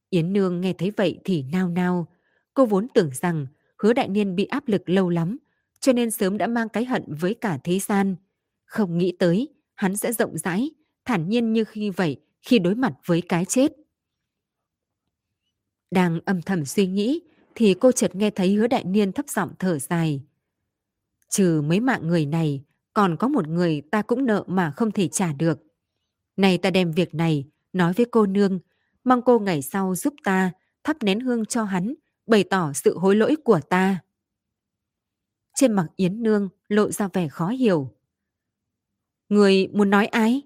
Yến Nương nghe thấy vậy thì nao nao. Cô vốn tưởng rằng Hứa Đại Niên bị áp lực lâu lắm, cho nên sớm đã mang cái hận với cả thế gian. Không nghĩ tới, hắn sẽ rộng rãi, thản nhiên như khi vậy khi đối mặt với cái chết. Đang âm thầm suy nghĩ, thì cô chợt nghe thấy Hứa Đại Niên thấp giọng thở dài. Trừ mấy mạng người này, còn có một người ta cũng nợ mà không thể trả được. Này ta đem việc này, nói với cô nương, mong cô ngày sau giúp ta thắp nén hương cho hắn, bày tỏ sự hối lỗi của ta. Trên mặt Yến Nương lộ ra vẻ khó hiểu. Người muốn nói ai?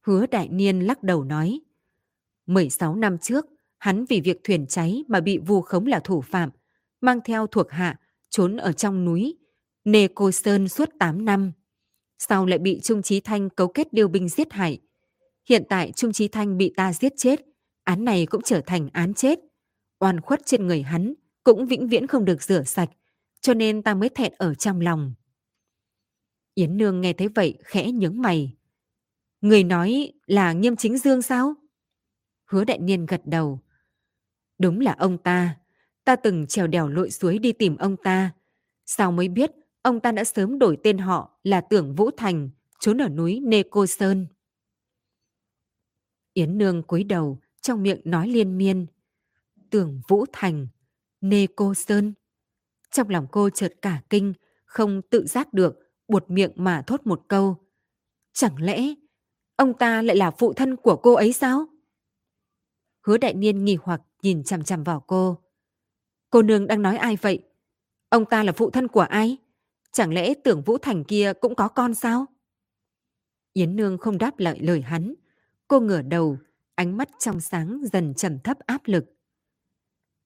Hứa Đại Niên lắc đầu nói. 16 năm trước, hắn vì việc thuyền cháy mà bị vu khống là thủ phạm, mang theo thuộc hạ, trốn ở trong núi Nê Cô Sơn suốt 8 năm. Sau lại bị Trung Chí Thanh cấu kết điều binh giết hại. Hiện tại Trung Chí Thanh bị ta giết chết, án này cũng trở thành án chết. Oan khuất trên người hắn cũng vĩnh viễn không được rửa sạch, cho nên ta mới thẹn ở trong lòng. Yến Nương nghe thấy vậy khẽ nhướng mày. Người nói là Nghiêm Chính Dương sao? Hứa Đại Niên gật đầu. Đúng là ông ta. Ta từng trèo đèo lội suối đi tìm ông ta. Sao mới biết ông ta đã sớm đổi tên họ là Tưởng Vũ Thành, trốn ở núi Nê Cô Sơn. Yến Nương cúi đầu, trong miệng nói liên miên. Tưởng Vũ Thành, Nê Cô Sơn. Trong lòng cô chợt cả kinh, không tự giác được, buột miệng mà thốt một câu. Chẳng lẽ ông ta lại là phụ thân của cô ấy sao? Hứa Đại Niên nghi hoặc nhìn chằm chằm vào cô. Cô nương đang nói ai vậy? Ông ta là phụ thân của ai? Chẳng lẽ Tưởng Vũ Thành kia cũng có con sao? Yến Nương không đáp lại lời hắn. Cô ngửa đầu, ánh mắt trong sáng dần trầm thấp áp lực.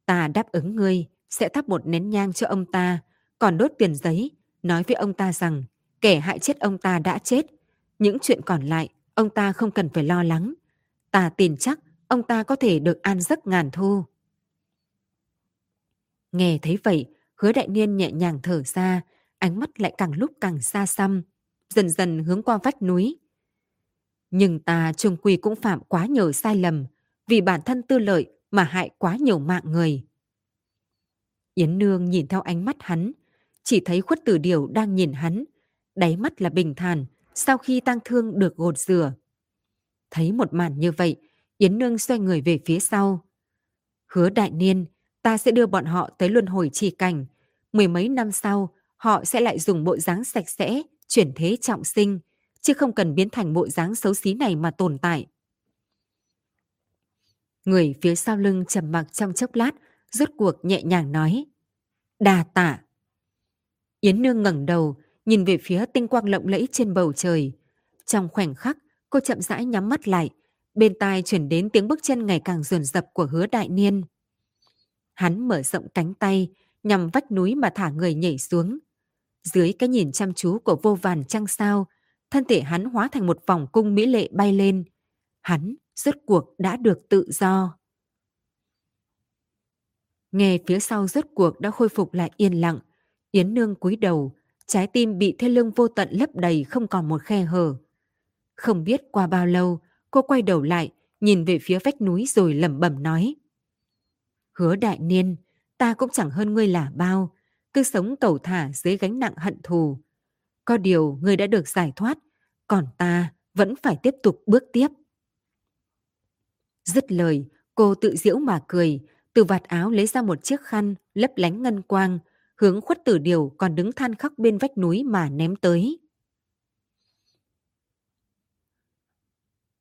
Ta đáp ứng ngươi sẽ thắp một nén nhang cho ông ta, còn đốt tiền giấy, nói với ông ta rằng kẻ hại chết ông ta đã chết. Những chuyện còn lại, ông ta không cần phải lo lắng. Ta tin chắc ông ta có thể được an giấc ngàn thu. Nghe thấy vậy, Hứa Đại Niên nhẹ nhàng thở ra, ánh mắt lại càng lúc càng xa xăm, dần dần hướng qua vách núi. Nhưng ta chung quy cũng phạm quá nhiều sai lầm, vì bản thân tư lợi mà hại quá nhiều mạng người. Yến Nương nhìn theo ánh mắt hắn, chỉ thấy Khuất Tử Điểu đang nhìn hắn, đáy mắt là bình thản sau khi tang thương được gột rửa. Thấy một màn như vậy, Yến Nương xoay người về phía sau. Hứa Đại Niên, ta sẽ đưa bọn họ tới luân hồi chi cảnh. Mười mấy năm sau, họ sẽ lại dùng bộ dáng sạch sẽ, chuyển thế trọng sinh, chứ không cần biến thành bộ dáng xấu xí này mà tồn tại. Người phía sau lưng trầm mặc trong chốc lát, rốt cuộc nhẹ nhàng nói: "Đà tạ." Yến Nương ngẩng đầu, nhìn về phía tinh quang lộng lẫy trên bầu trời. Trong khoảnh khắc, cô chậm rãi nhắm mắt lại, bên tai chuyển đến tiếng bước chân ngày càng dồn dập của Hứa Đại Niên. Hắn mở rộng cánh tay, nhằm vách núi mà thả người nhảy xuống. Dưới cái nhìn chăm chú của vô vàn trăng sao, thân thể hắn hóa thành một vòng cung mỹ lệ bay lên. Hắn rốt cuộc đã được tự do. Nghe phía sau rốt cuộc đã khôi phục lại yên lặng, Yến Nương cúi đầu, trái tim bị thê lương vô tận lấp đầy không còn một khe hở. Không biết qua bao lâu, cô quay đầu lại, nhìn về phía vách núi rồi lẩm bẩm nói: "Hứa Đại Niên, ta cũng chẳng hơn ngươi là bao, cứ sống cầu thả dưới gánh nặng hận thù. Có điều ngươi đã được giải thoát, còn ta vẫn phải tiếp tục bước tiếp." Dứt lời, cô tự giễu mà cười, từ vạt áo lấy ra một chiếc khăn lấp lánh ngân quang, hướng Khuất Tử Điểu còn đứng than khóc bên vách núi mà ném tới.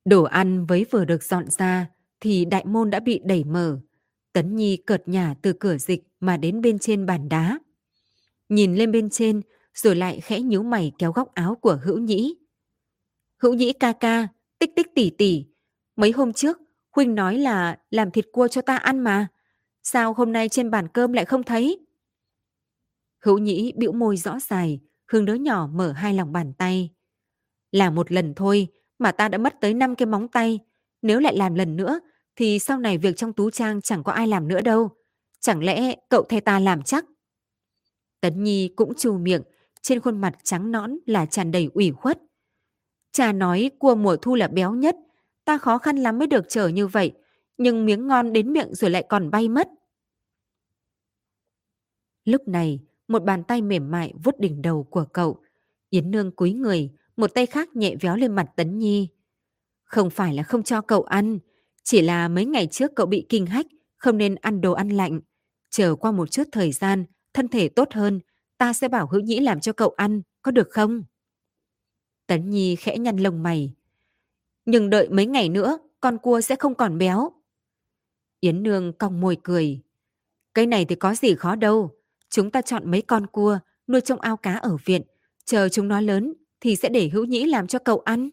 Đồ ăn với vừa được dọn ra thì đại môn đã bị đẩy mở. Tấn Nhi cợt nhả từ cửa dịch mà đến bên trên bàn đá. Nhìn lên bên trên rồi lại khẽ nhíu mày kéo góc áo của Hữu Nhĩ. "Hữu Nhĩ ca ca, Tích Tích tỷ tỷ, mấy hôm trước huynh nói là làm thịt cua cho ta ăn mà. Sao hôm nay trên bàn cơm lại không thấy?" Hữu Nhĩ bĩu môi rõ dài, hướng đứa nhỏ mở hai lòng bàn tay. "Là một lần thôi mà ta đã mất tới 5 cái móng tay. Nếu lại làm lần nữa thì sau này việc trong tú trang chẳng có ai làm nữa đâu. Chẳng lẽ cậu thay ta làm chắc?" Tấn Nhi cũng trù miệng, trên khuôn mặt trắng nõn là tràn đầy ủy khuất. "Cha nói cua mùa thu là béo nhất, ta khó khăn lắm mới được chở như vậy, nhưng miếng ngon đến miệng rồi lại còn bay mất." Lúc này, một bàn tay mềm mại vuốt đỉnh đầu của cậu. Yến Nương cúi người, một tay khác nhẹ véo lên mặt Tấn Nhi. "Không phải là không cho cậu ăn, chỉ là mấy ngày trước cậu bị kinh hách, không nên ăn đồ ăn lạnh. Chờ qua một chút thời gian, thân thể tốt hơn, ta sẽ bảo Hữu Nhĩ làm cho cậu ăn, có được không?" Tấn Nhi khẽ nhăn lông mày. "Nhưng đợi mấy ngày nữa, con cua sẽ không còn béo." Yến Nương cong môi cười. "Cái này thì có gì khó đâu. Chúng ta chọn mấy con cua, nuôi trong ao cá ở viện. Chờ chúng nó lớn thì sẽ để Hữu Nhĩ làm cho cậu ăn."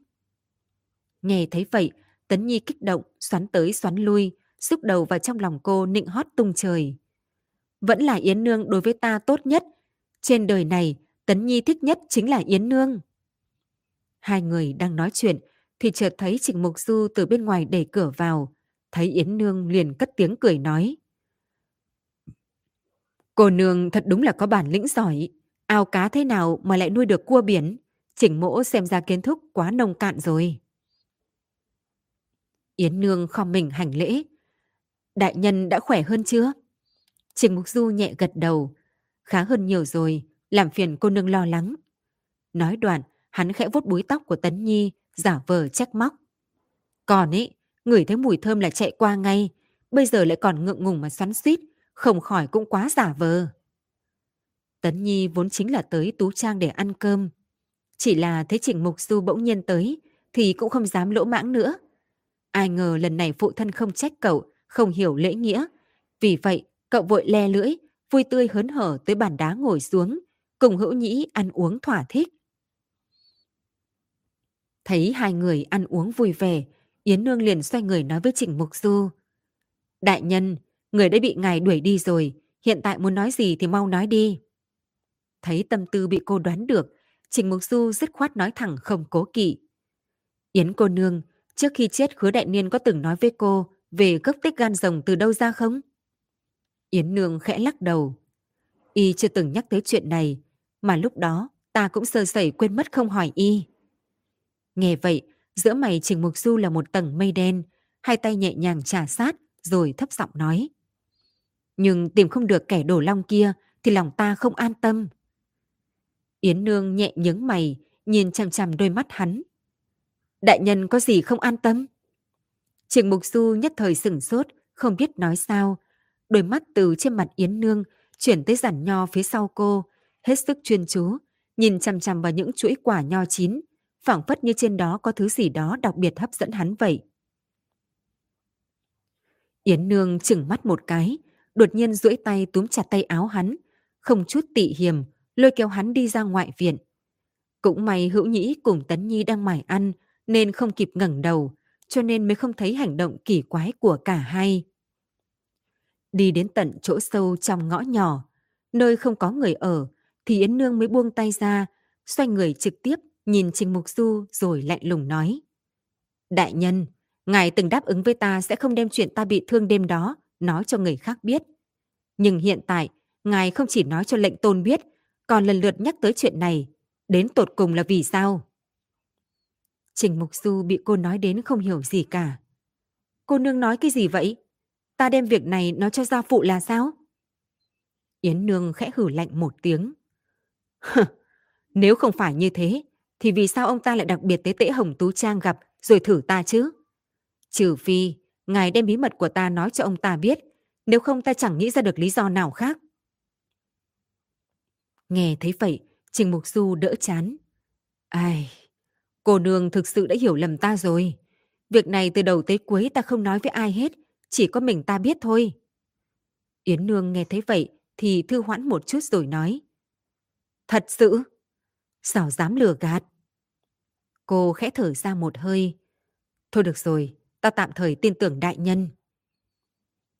Nghe thấy vậy, Tấn Nhi kích động, xoắn tới xoắn lui, xúc đầu vào trong lòng cô nịnh hót tung trời. Vẫn là Yến Nương đối với ta tốt nhất. Trên đời này, Tấn Nhi thích nhất chính là Yến Nương. Hai người đang nói chuyện thì chợt thấy Trình Mục Du từ bên ngoài đẩy cửa vào. Thấy Yến Nương liền cất tiếng cười nói: "Cô nương thật đúng là có bản lĩnh giỏi. Ao cá thế nào mà lại nuôi được cua biển? Trình mỗ xem ra kiến thức quá nông cạn rồi." Yến Nương khom mình hành lễ. "Đại nhân đã khỏe hơn chưa?" Trình Mục Du nhẹ gật đầu. "Khá hơn nhiều rồi, làm phiền cô nương lo lắng." Nói đoạn, hắn khẽ vuốt búi tóc của Tấn Nhi, giả vờ trách móc. "Còn ấy, ngửi thấy mùi thơm là chạy qua ngay, bây giờ lại còn ngượng ngùng mà xoắn xuýt, không khỏi cũng quá giả vờ." Tấn Nhi vốn chính là tới tú trang để ăn cơm, chỉ là thấy Trình Mục Du bỗng nhiên tới thì cũng không dám lỗ mãng nữa. Ai ngờ lần này phụ thân không trách cậu không hiểu lễ nghĩa, vì vậy cậu vội le lưỡi, vui tươi hớn hở tới bàn đá ngồi xuống, cùng Hữu Nhĩ ăn uống thỏa thích. Thấy hai người ăn uống vui vẻ, Yến Nương liền xoay người nói với Trình Mục Du: "Đại nhân, người đã bị ngài đuổi đi rồi, hiện tại muốn nói gì thì mau nói đi." Thấy tâm tư bị cô đoán được, Trình Mục Du dứt khoát nói thẳng không cố kỵ. "Yến cô nương, trước khi chết Hứa Đại Niên có từng nói với cô về gốc tích gan rồng từ đâu ra không?" Yến Nương khẽ lắc đầu. Y chưa từng nhắc tới chuyện này, mà lúc đó ta cũng sơ sẩy quên mất không hỏi Y. Nghe vậy, giữa mày Trình Mục Du là một tầng mây đen, hai tay nhẹ nhàng trà sát rồi thấp giọng nói. Nhưng tìm không được kẻ đổ long kia thì lòng ta không an tâm. Yến Nương nhẹ nhướng mày, nhìn chằm chằm đôi mắt hắn. Đại nhân có gì không an tâm? Trình Mục Du nhất thời sửng sốt, không biết nói sao. Đôi mắt từ trên mặt Yến Nương chuyển tới giản nho phía sau cô, hết sức chuyên chú, nhìn chằm chằm vào những chuỗi quả nho chín, phảng phất như trên đó có thứ gì đó đặc biệt hấp dẫn hắn vậy. Yến Nương chừng mắt một cái, đột nhiên duỗi tay túm chặt tay áo hắn, không chút tị hiềm, lôi kéo hắn đi ra ngoại viện. Cũng may Hữu Nhĩ cùng Tấn Nhi đang mải ăn nên không kịp ngẩng đầu, cho nên mới không thấy hành động kỳ quái của cả hai. Đi đến tận chỗ sâu trong ngõ nhỏ, nơi không có người ở, thì Yến Nương mới buông tay ra, xoay người trực tiếp nhìn Trình Mục Du rồi lạnh lùng nói. Đại nhân, ngài từng đáp ứng với ta sẽ không đem chuyện ta bị thương đêm đó nói cho người khác biết. Nhưng hiện tại, ngài không chỉ nói cho lệnh tôn biết, còn lần lượt nhắc tới chuyện này. Đến tột cùng là vì sao? Trình Mục Du bị cô nói đến không hiểu gì cả. Cô nương nói cái gì vậy? Ta đem việc này nói cho gia phụ là sao? Yến Nương khẽ hử lạnh một tiếng. Nếu không phải như thế, thì vì sao ông ta lại đặc biệt tới Tễ Hồng Tú Trang gặp rồi thử ta chứ? Trừ phi ngài đem bí mật của ta nói cho ông ta biết, nếu không ta chẳng nghĩ ra được lý do nào khác. Nghe thấy vậy, Trình Mục Du đỡ chán. Ai, cô nương thực sự đã hiểu lầm ta rồi. Việc này từ đầu tới cuối ta không nói với ai hết, chỉ có mình ta biết thôi. Yến Nương nghe thấy vậy thì thư hoãn một chút rồi nói. Thật sự? Sao dám lừa gạt? Cô khẽ thở ra một hơi. Thôi được rồi, ta tạm thời tin tưởng đại nhân.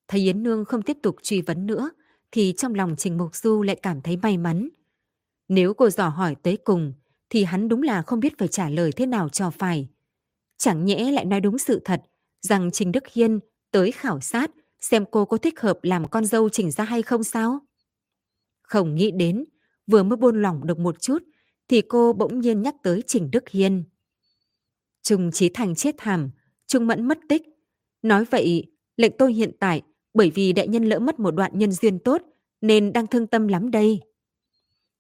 Thấy Yến Nương không tiếp tục truy vấn nữa, thì trong lòng Trình Mục Du lại cảm thấy may mắn. Nếu cô dò hỏi tới cùng, thì hắn đúng là không biết phải trả lời thế nào cho phải. Chẳng nhẽ lại nói đúng sự thật, rằng Trình Đức Hiên tới khảo sát xem cô có thích hợp làm con dâu Trình gia hay không sao? Không nghĩ đến, vừa mới buông lỏng được một chút, thì cô bỗng nhiên nhắc tới Trình Đức Hiên. Trung Chí Thanh chết thảm, Trung Mẫn mất tích. Nói vậy, lệnh tôi hiện tại, bởi vì đại nhân lỡ mất một đoạn nhân duyên tốt, nên đang thương tâm lắm đây.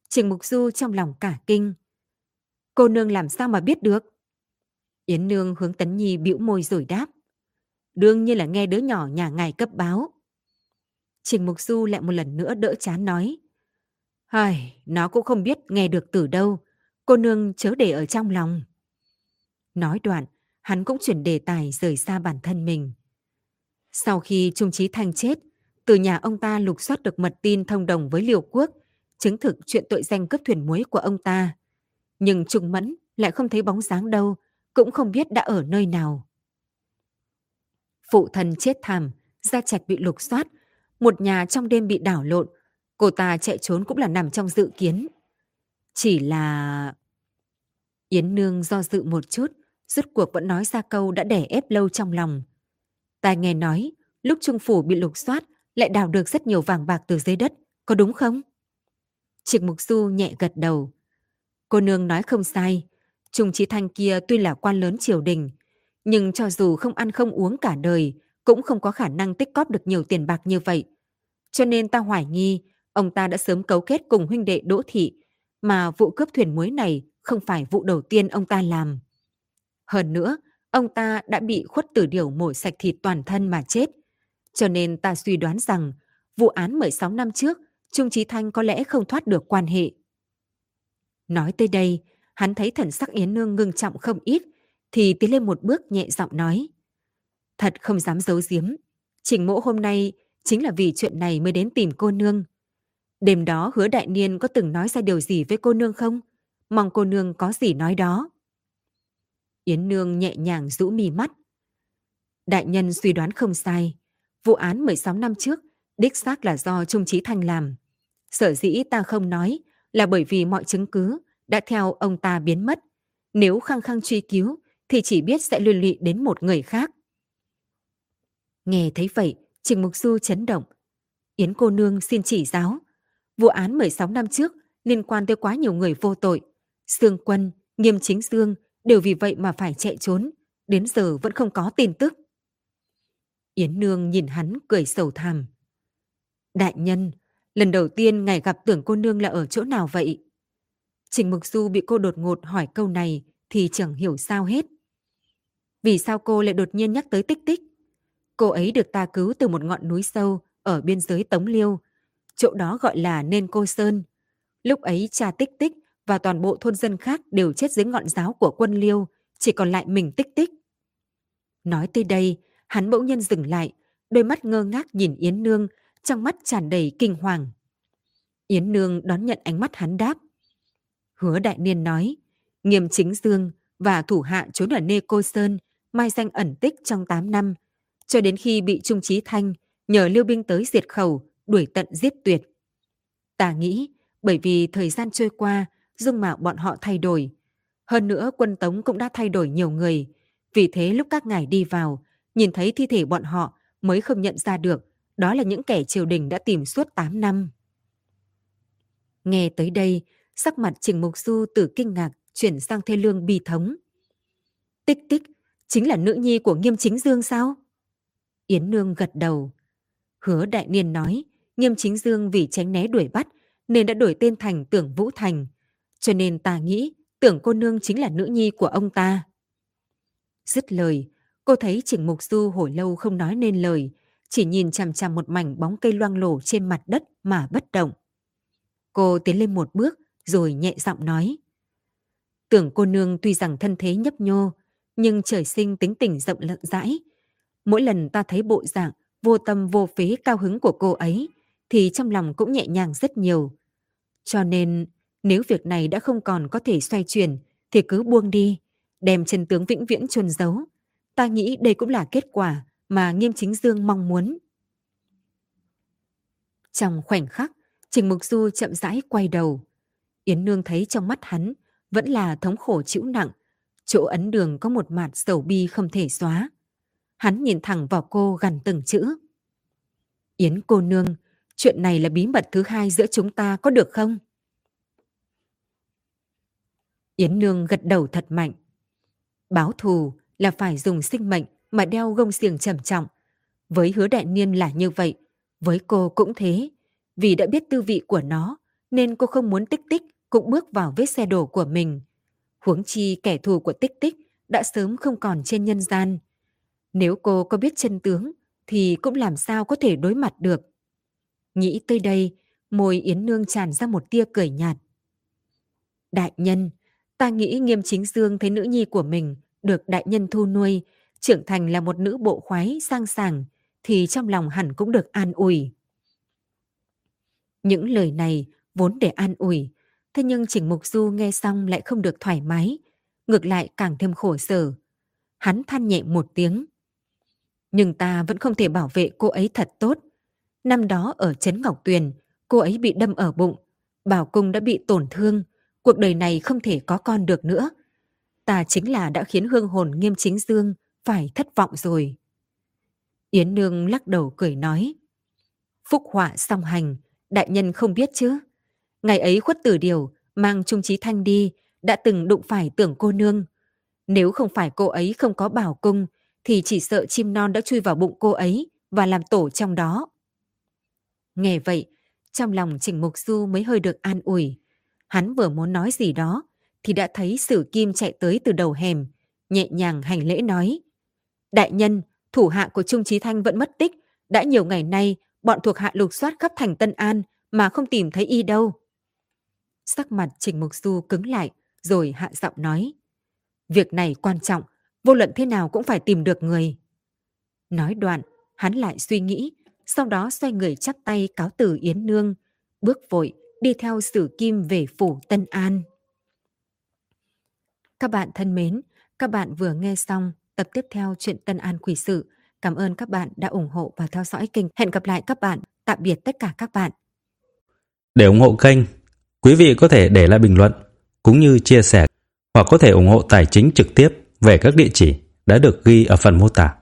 Trình Mục Du trong lòng cả kinh. Cô nương làm sao mà biết được? Yến Nương hướng Tấn Nhi bĩu môi rồi đáp. Đương nhiên là nghe đứa nhỏ nhà ngài cấp báo. Trình Mục Du lại một lần nữa đỡ chán nói. Hài, nó cũng không biết nghe được từ đâu. Cô nương chớ để ở trong lòng. Nói đoạn, hắn cũng chuyển đề tài rời xa bản thân mình. Sau khi Trung Chí Thanh chết, từ nhà ông ta lục soát được mật tin thông đồng với Liều Quốc, chứng thực chuyện tội danh cướp thuyền muối của ông ta. Nhưng Trung Mẫn lại không thấy bóng dáng đâu, cũng không biết đã ở nơi nào. Phụ thân chết thảm, gia trạch bị lục soát, một nhà trong đêm bị đảo lộn, cô ta chạy trốn cũng là nằm trong dự kiến. Chỉ là... Yến Nương do dự một chút, rốt cuộc vẫn nói ra câu đã đè ép lâu trong lòng. Ta nghe nói, lúc Trung Phủ bị lục soát lại đào được rất nhiều vàng bạc từ dưới đất, có đúng không? Trịnh Mục Du nhẹ gật đầu. Cô nương nói không sai, Trung Chí Thanh kia tuy là quan lớn triều đình, nhưng cho dù không ăn không uống cả đời, cũng không có khả năng tích cóp được nhiều tiền bạc như vậy. Cho nên ta hoài nghi, ông ta đã sớm cấu kết cùng huynh đệ Đỗ Thị, mà vụ cướp thuyền muối này không phải vụ đầu tiên ông ta làm. Hơn nữa, ông ta đã bị Khuất Tử Điểu mổ sạch thịt toàn thân mà chết. Cho nên ta suy đoán rằng, vụ án 16 năm trước, Trung Chí Thanh có lẽ không thoát được quan hệ. Nói tới đây, hắn thấy thần sắc Yến Nương ngưng trọng không ít, thì tiến lên một bước nhẹ giọng nói. Thật không dám giấu giếm, Trình mỗ hôm nay chính là vì chuyện này mới đến tìm cô nương. Đêm đó Hứa Đại Niên có từng nói ra điều gì với cô nương không? Mong cô nương có gì nói đó. Yến Nương nhẹ nhàng rũ mi mắt. Đại nhân suy đoán không sai, vụ án 16 năm trước đích xác là do Trung Chí Thanh làm. Sở dĩ ta không nói là bởi vì mọi chứng cứ đã theo ông ta biến mất. Nếu khăng khăng truy cứu thì chỉ biết sẽ liên lụy đến một người khác. Nghe thấy vậy, Trình Mục Du chấn động. Yến cô nương xin chỉ giáo. Vụ án 16 năm trước liên quan tới quá nhiều người vô tội. Sương Quân, Nghiêm Chính Dương đều vì vậy mà phải chạy trốn. Đến giờ vẫn không có tin tức. Yến Nương nhìn hắn cười sầu thầm. Đại nhân, lần đầu tiên ngài gặp Tưởng cô nương là ở chỗ nào vậy? Trình Mục Du bị cô đột ngột hỏi câu này thì chẳng hiểu sao hết. Vì sao cô lại đột nhiên nhắc tới Tích Tích? Cô ấy được ta cứu từ một ngọn núi sâu ở biên giới Tống Liêu. Chỗ đó gọi là Nê Cô Sơn. Lúc ấy cha Tích Tích và toàn bộ thôn dân khác đều chết dưới ngọn giáo của quân Liêu, chỉ còn lại mình Tích Tích. Nói tới đây, hắn bỗng nhiên dừng lại, đôi mắt ngơ ngác nhìn Yến Nương, trong mắt tràn đầy kinh hoàng. Yến Nương đón nhận ánh mắt hắn đáp. Hứa Đại Niên nói, Nghiêm Chính Dương và thủ hạ trốn ở Nê Cô Sơn, mai danh ẩn tích trong 8 năm, cho đến khi bị Trung Chí Thanh nhờ Liêu binh tới diệt khẩu, đuổi tận giết tuyệt. Ta nghĩ, bởi vì thời gian trôi qua, dung mạo bọn họ thay đổi. Hơn nữa quân Tống cũng đã thay đổi nhiều người. Vì thế lúc các ngài đi vào, nhìn thấy thi thể bọn họ mới không nhận ra được. Đó là những kẻ triều đình đã tìm suốt 8 năm. Nghe tới đây, sắc mặt Trình Mục Du từ kinh ngạc chuyển sang thê lương bi thống. Tích Tích chính là nữ nhi của Nghiêm Chính Dương sao? Yến Nương gật đầu. Hứa Đại Niên nói, Nghiêm Chính Dương vì tránh né đuổi bắt nên đã đổi tên thành Tưởng Vũ Thành. Cho nên ta nghĩ Tưởng cô nương chính là nữ nhi của ông ta. Dứt lời, cô thấy Trình Mục Du hồi lâu không nói nên lời, chỉ nhìn chằm chằm một mảnh bóng cây loang lổ trên mặt đất mà bất động. Cô tiến lên một bước rồi nhẹ giọng nói. Tưởng cô nương tuy rằng thân thế nhấp nhô, nhưng trời sinh tính tình rộng rãi. Mỗi lần ta thấy bộ dạng vô tâm vô phế cao hứng của cô ấy, thì trong lòng cũng nhẹ nhàng rất nhiều. Cho nên, nếu việc này đã không còn có thể xoay chuyển, thì cứ buông đi, đem chân tướng vĩnh viễn chôn giấu. Ta nghĩ đây cũng là kết quả mà Nghiêm Chính Dương mong muốn. Trong khoảnh khắc, Trình Mục Du chậm rãi quay đầu. Yến Nương thấy trong mắt hắn vẫn là thống khổ trĩu nặng, chỗ ấn đường có một mạt sầu bi không thể xóa. Hắn nhìn thẳng vào cô gằn từng chữ. Yến cô nương, chuyện này là bí mật thứ hai giữa chúng ta có được không? Yến Nương gật đầu thật mạnh. Báo thù là phải dùng sinh mệnh mà đeo gông xiềng trầm trọng. Với Hứa Đại Niên là như vậy, với cô cũng thế. Vì đã biết tư vị của nó, nên cô không muốn Tích Tích cũng bước vào vết xe đổ của mình. Huống chi kẻ thù của Tích Tích đã sớm không còn trên nhân gian. Nếu cô có biết chân tướng, thì cũng làm sao có thể đối mặt được. Nghĩ tới đây, môi Yến Nương tràn ra một tia cười nhạt. Đại nhân, ta nghĩ Nghiêm Chính Dương thấy nữ nhi của mình được đại nhân thu nuôi, trưởng thành là một nữ bộ khoái sang sàng, thì trong lòng hẳn cũng được an ủi. Những lời này vốn để an ủi, thế nhưng Trình Mục Du nghe xong lại không được thoải mái, ngược lại càng thêm khổ sở. Hắn than nhẹ một tiếng. Nhưng ta vẫn không thể bảo vệ cô ấy thật tốt. Năm đó ở Trấn Ngọc Tuyền, cô ấy bị đâm ở bụng, bảo cung đã bị tổn thương, cuộc đời này không thể có con được nữa. Ta chính là đã khiến hương hồn Nghiêm Chính Dương phải thất vọng rồi. Yến Nương lắc đầu cười nói. Phúc họa song hành, đại nhân không biết chứ. Ngày ấy Khuất Tử Điểu mang Trung Chí Thanh đi, đã từng đụng phải Tưởng cô nương. Nếu không phải cô ấy không có bảo cung, thì chỉ sợ chim non đã chui vào bụng cô ấy và làm tổ trong đó. Nghe vậy, trong lòng Trình Mục Du mới hơi được an ủi. Hắn vừa muốn nói gì đó, thì đã thấy Sử Kim chạy tới từ đầu hẻm, nhẹ nhàng hành lễ nói. Đại nhân, thủ hạ của Trung Chí Thanh vẫn mất tích. Đã nhiều ngày nay, bọn thuộc hạ lục soát khắp thành Tân An mà không tìm thấy y đâu. Sắc mặt Trình Mục Du cứng lại, rồi hạ giọng nói. Việc này quan trọng, vô luận thế nào cũng phải tìm được người. Nói đoạn, hắn lại suy nghĩ, sau đó xoay người chắp tay cáo từ Yến Nương, bước vội đi theo Sử Kim về phủ Tân An. Các bạn thân mến, các bạn vừa nghe xong tập tiếp theo truyện Tân An Quỷ Sự. Cảm ơn các bạn đã ủng hộ và theo dõi kênh. Hẹn gặp lại các bạn. Tạm biệt tất cả các bạn. Để ủng hộ kênh, quý vị có thể để lại bình luận cũng như chia sẻ, hoặc có thể ủng hộ tài chính trực tiếp về các địa chỉ đã được ghi ở phần mô tả.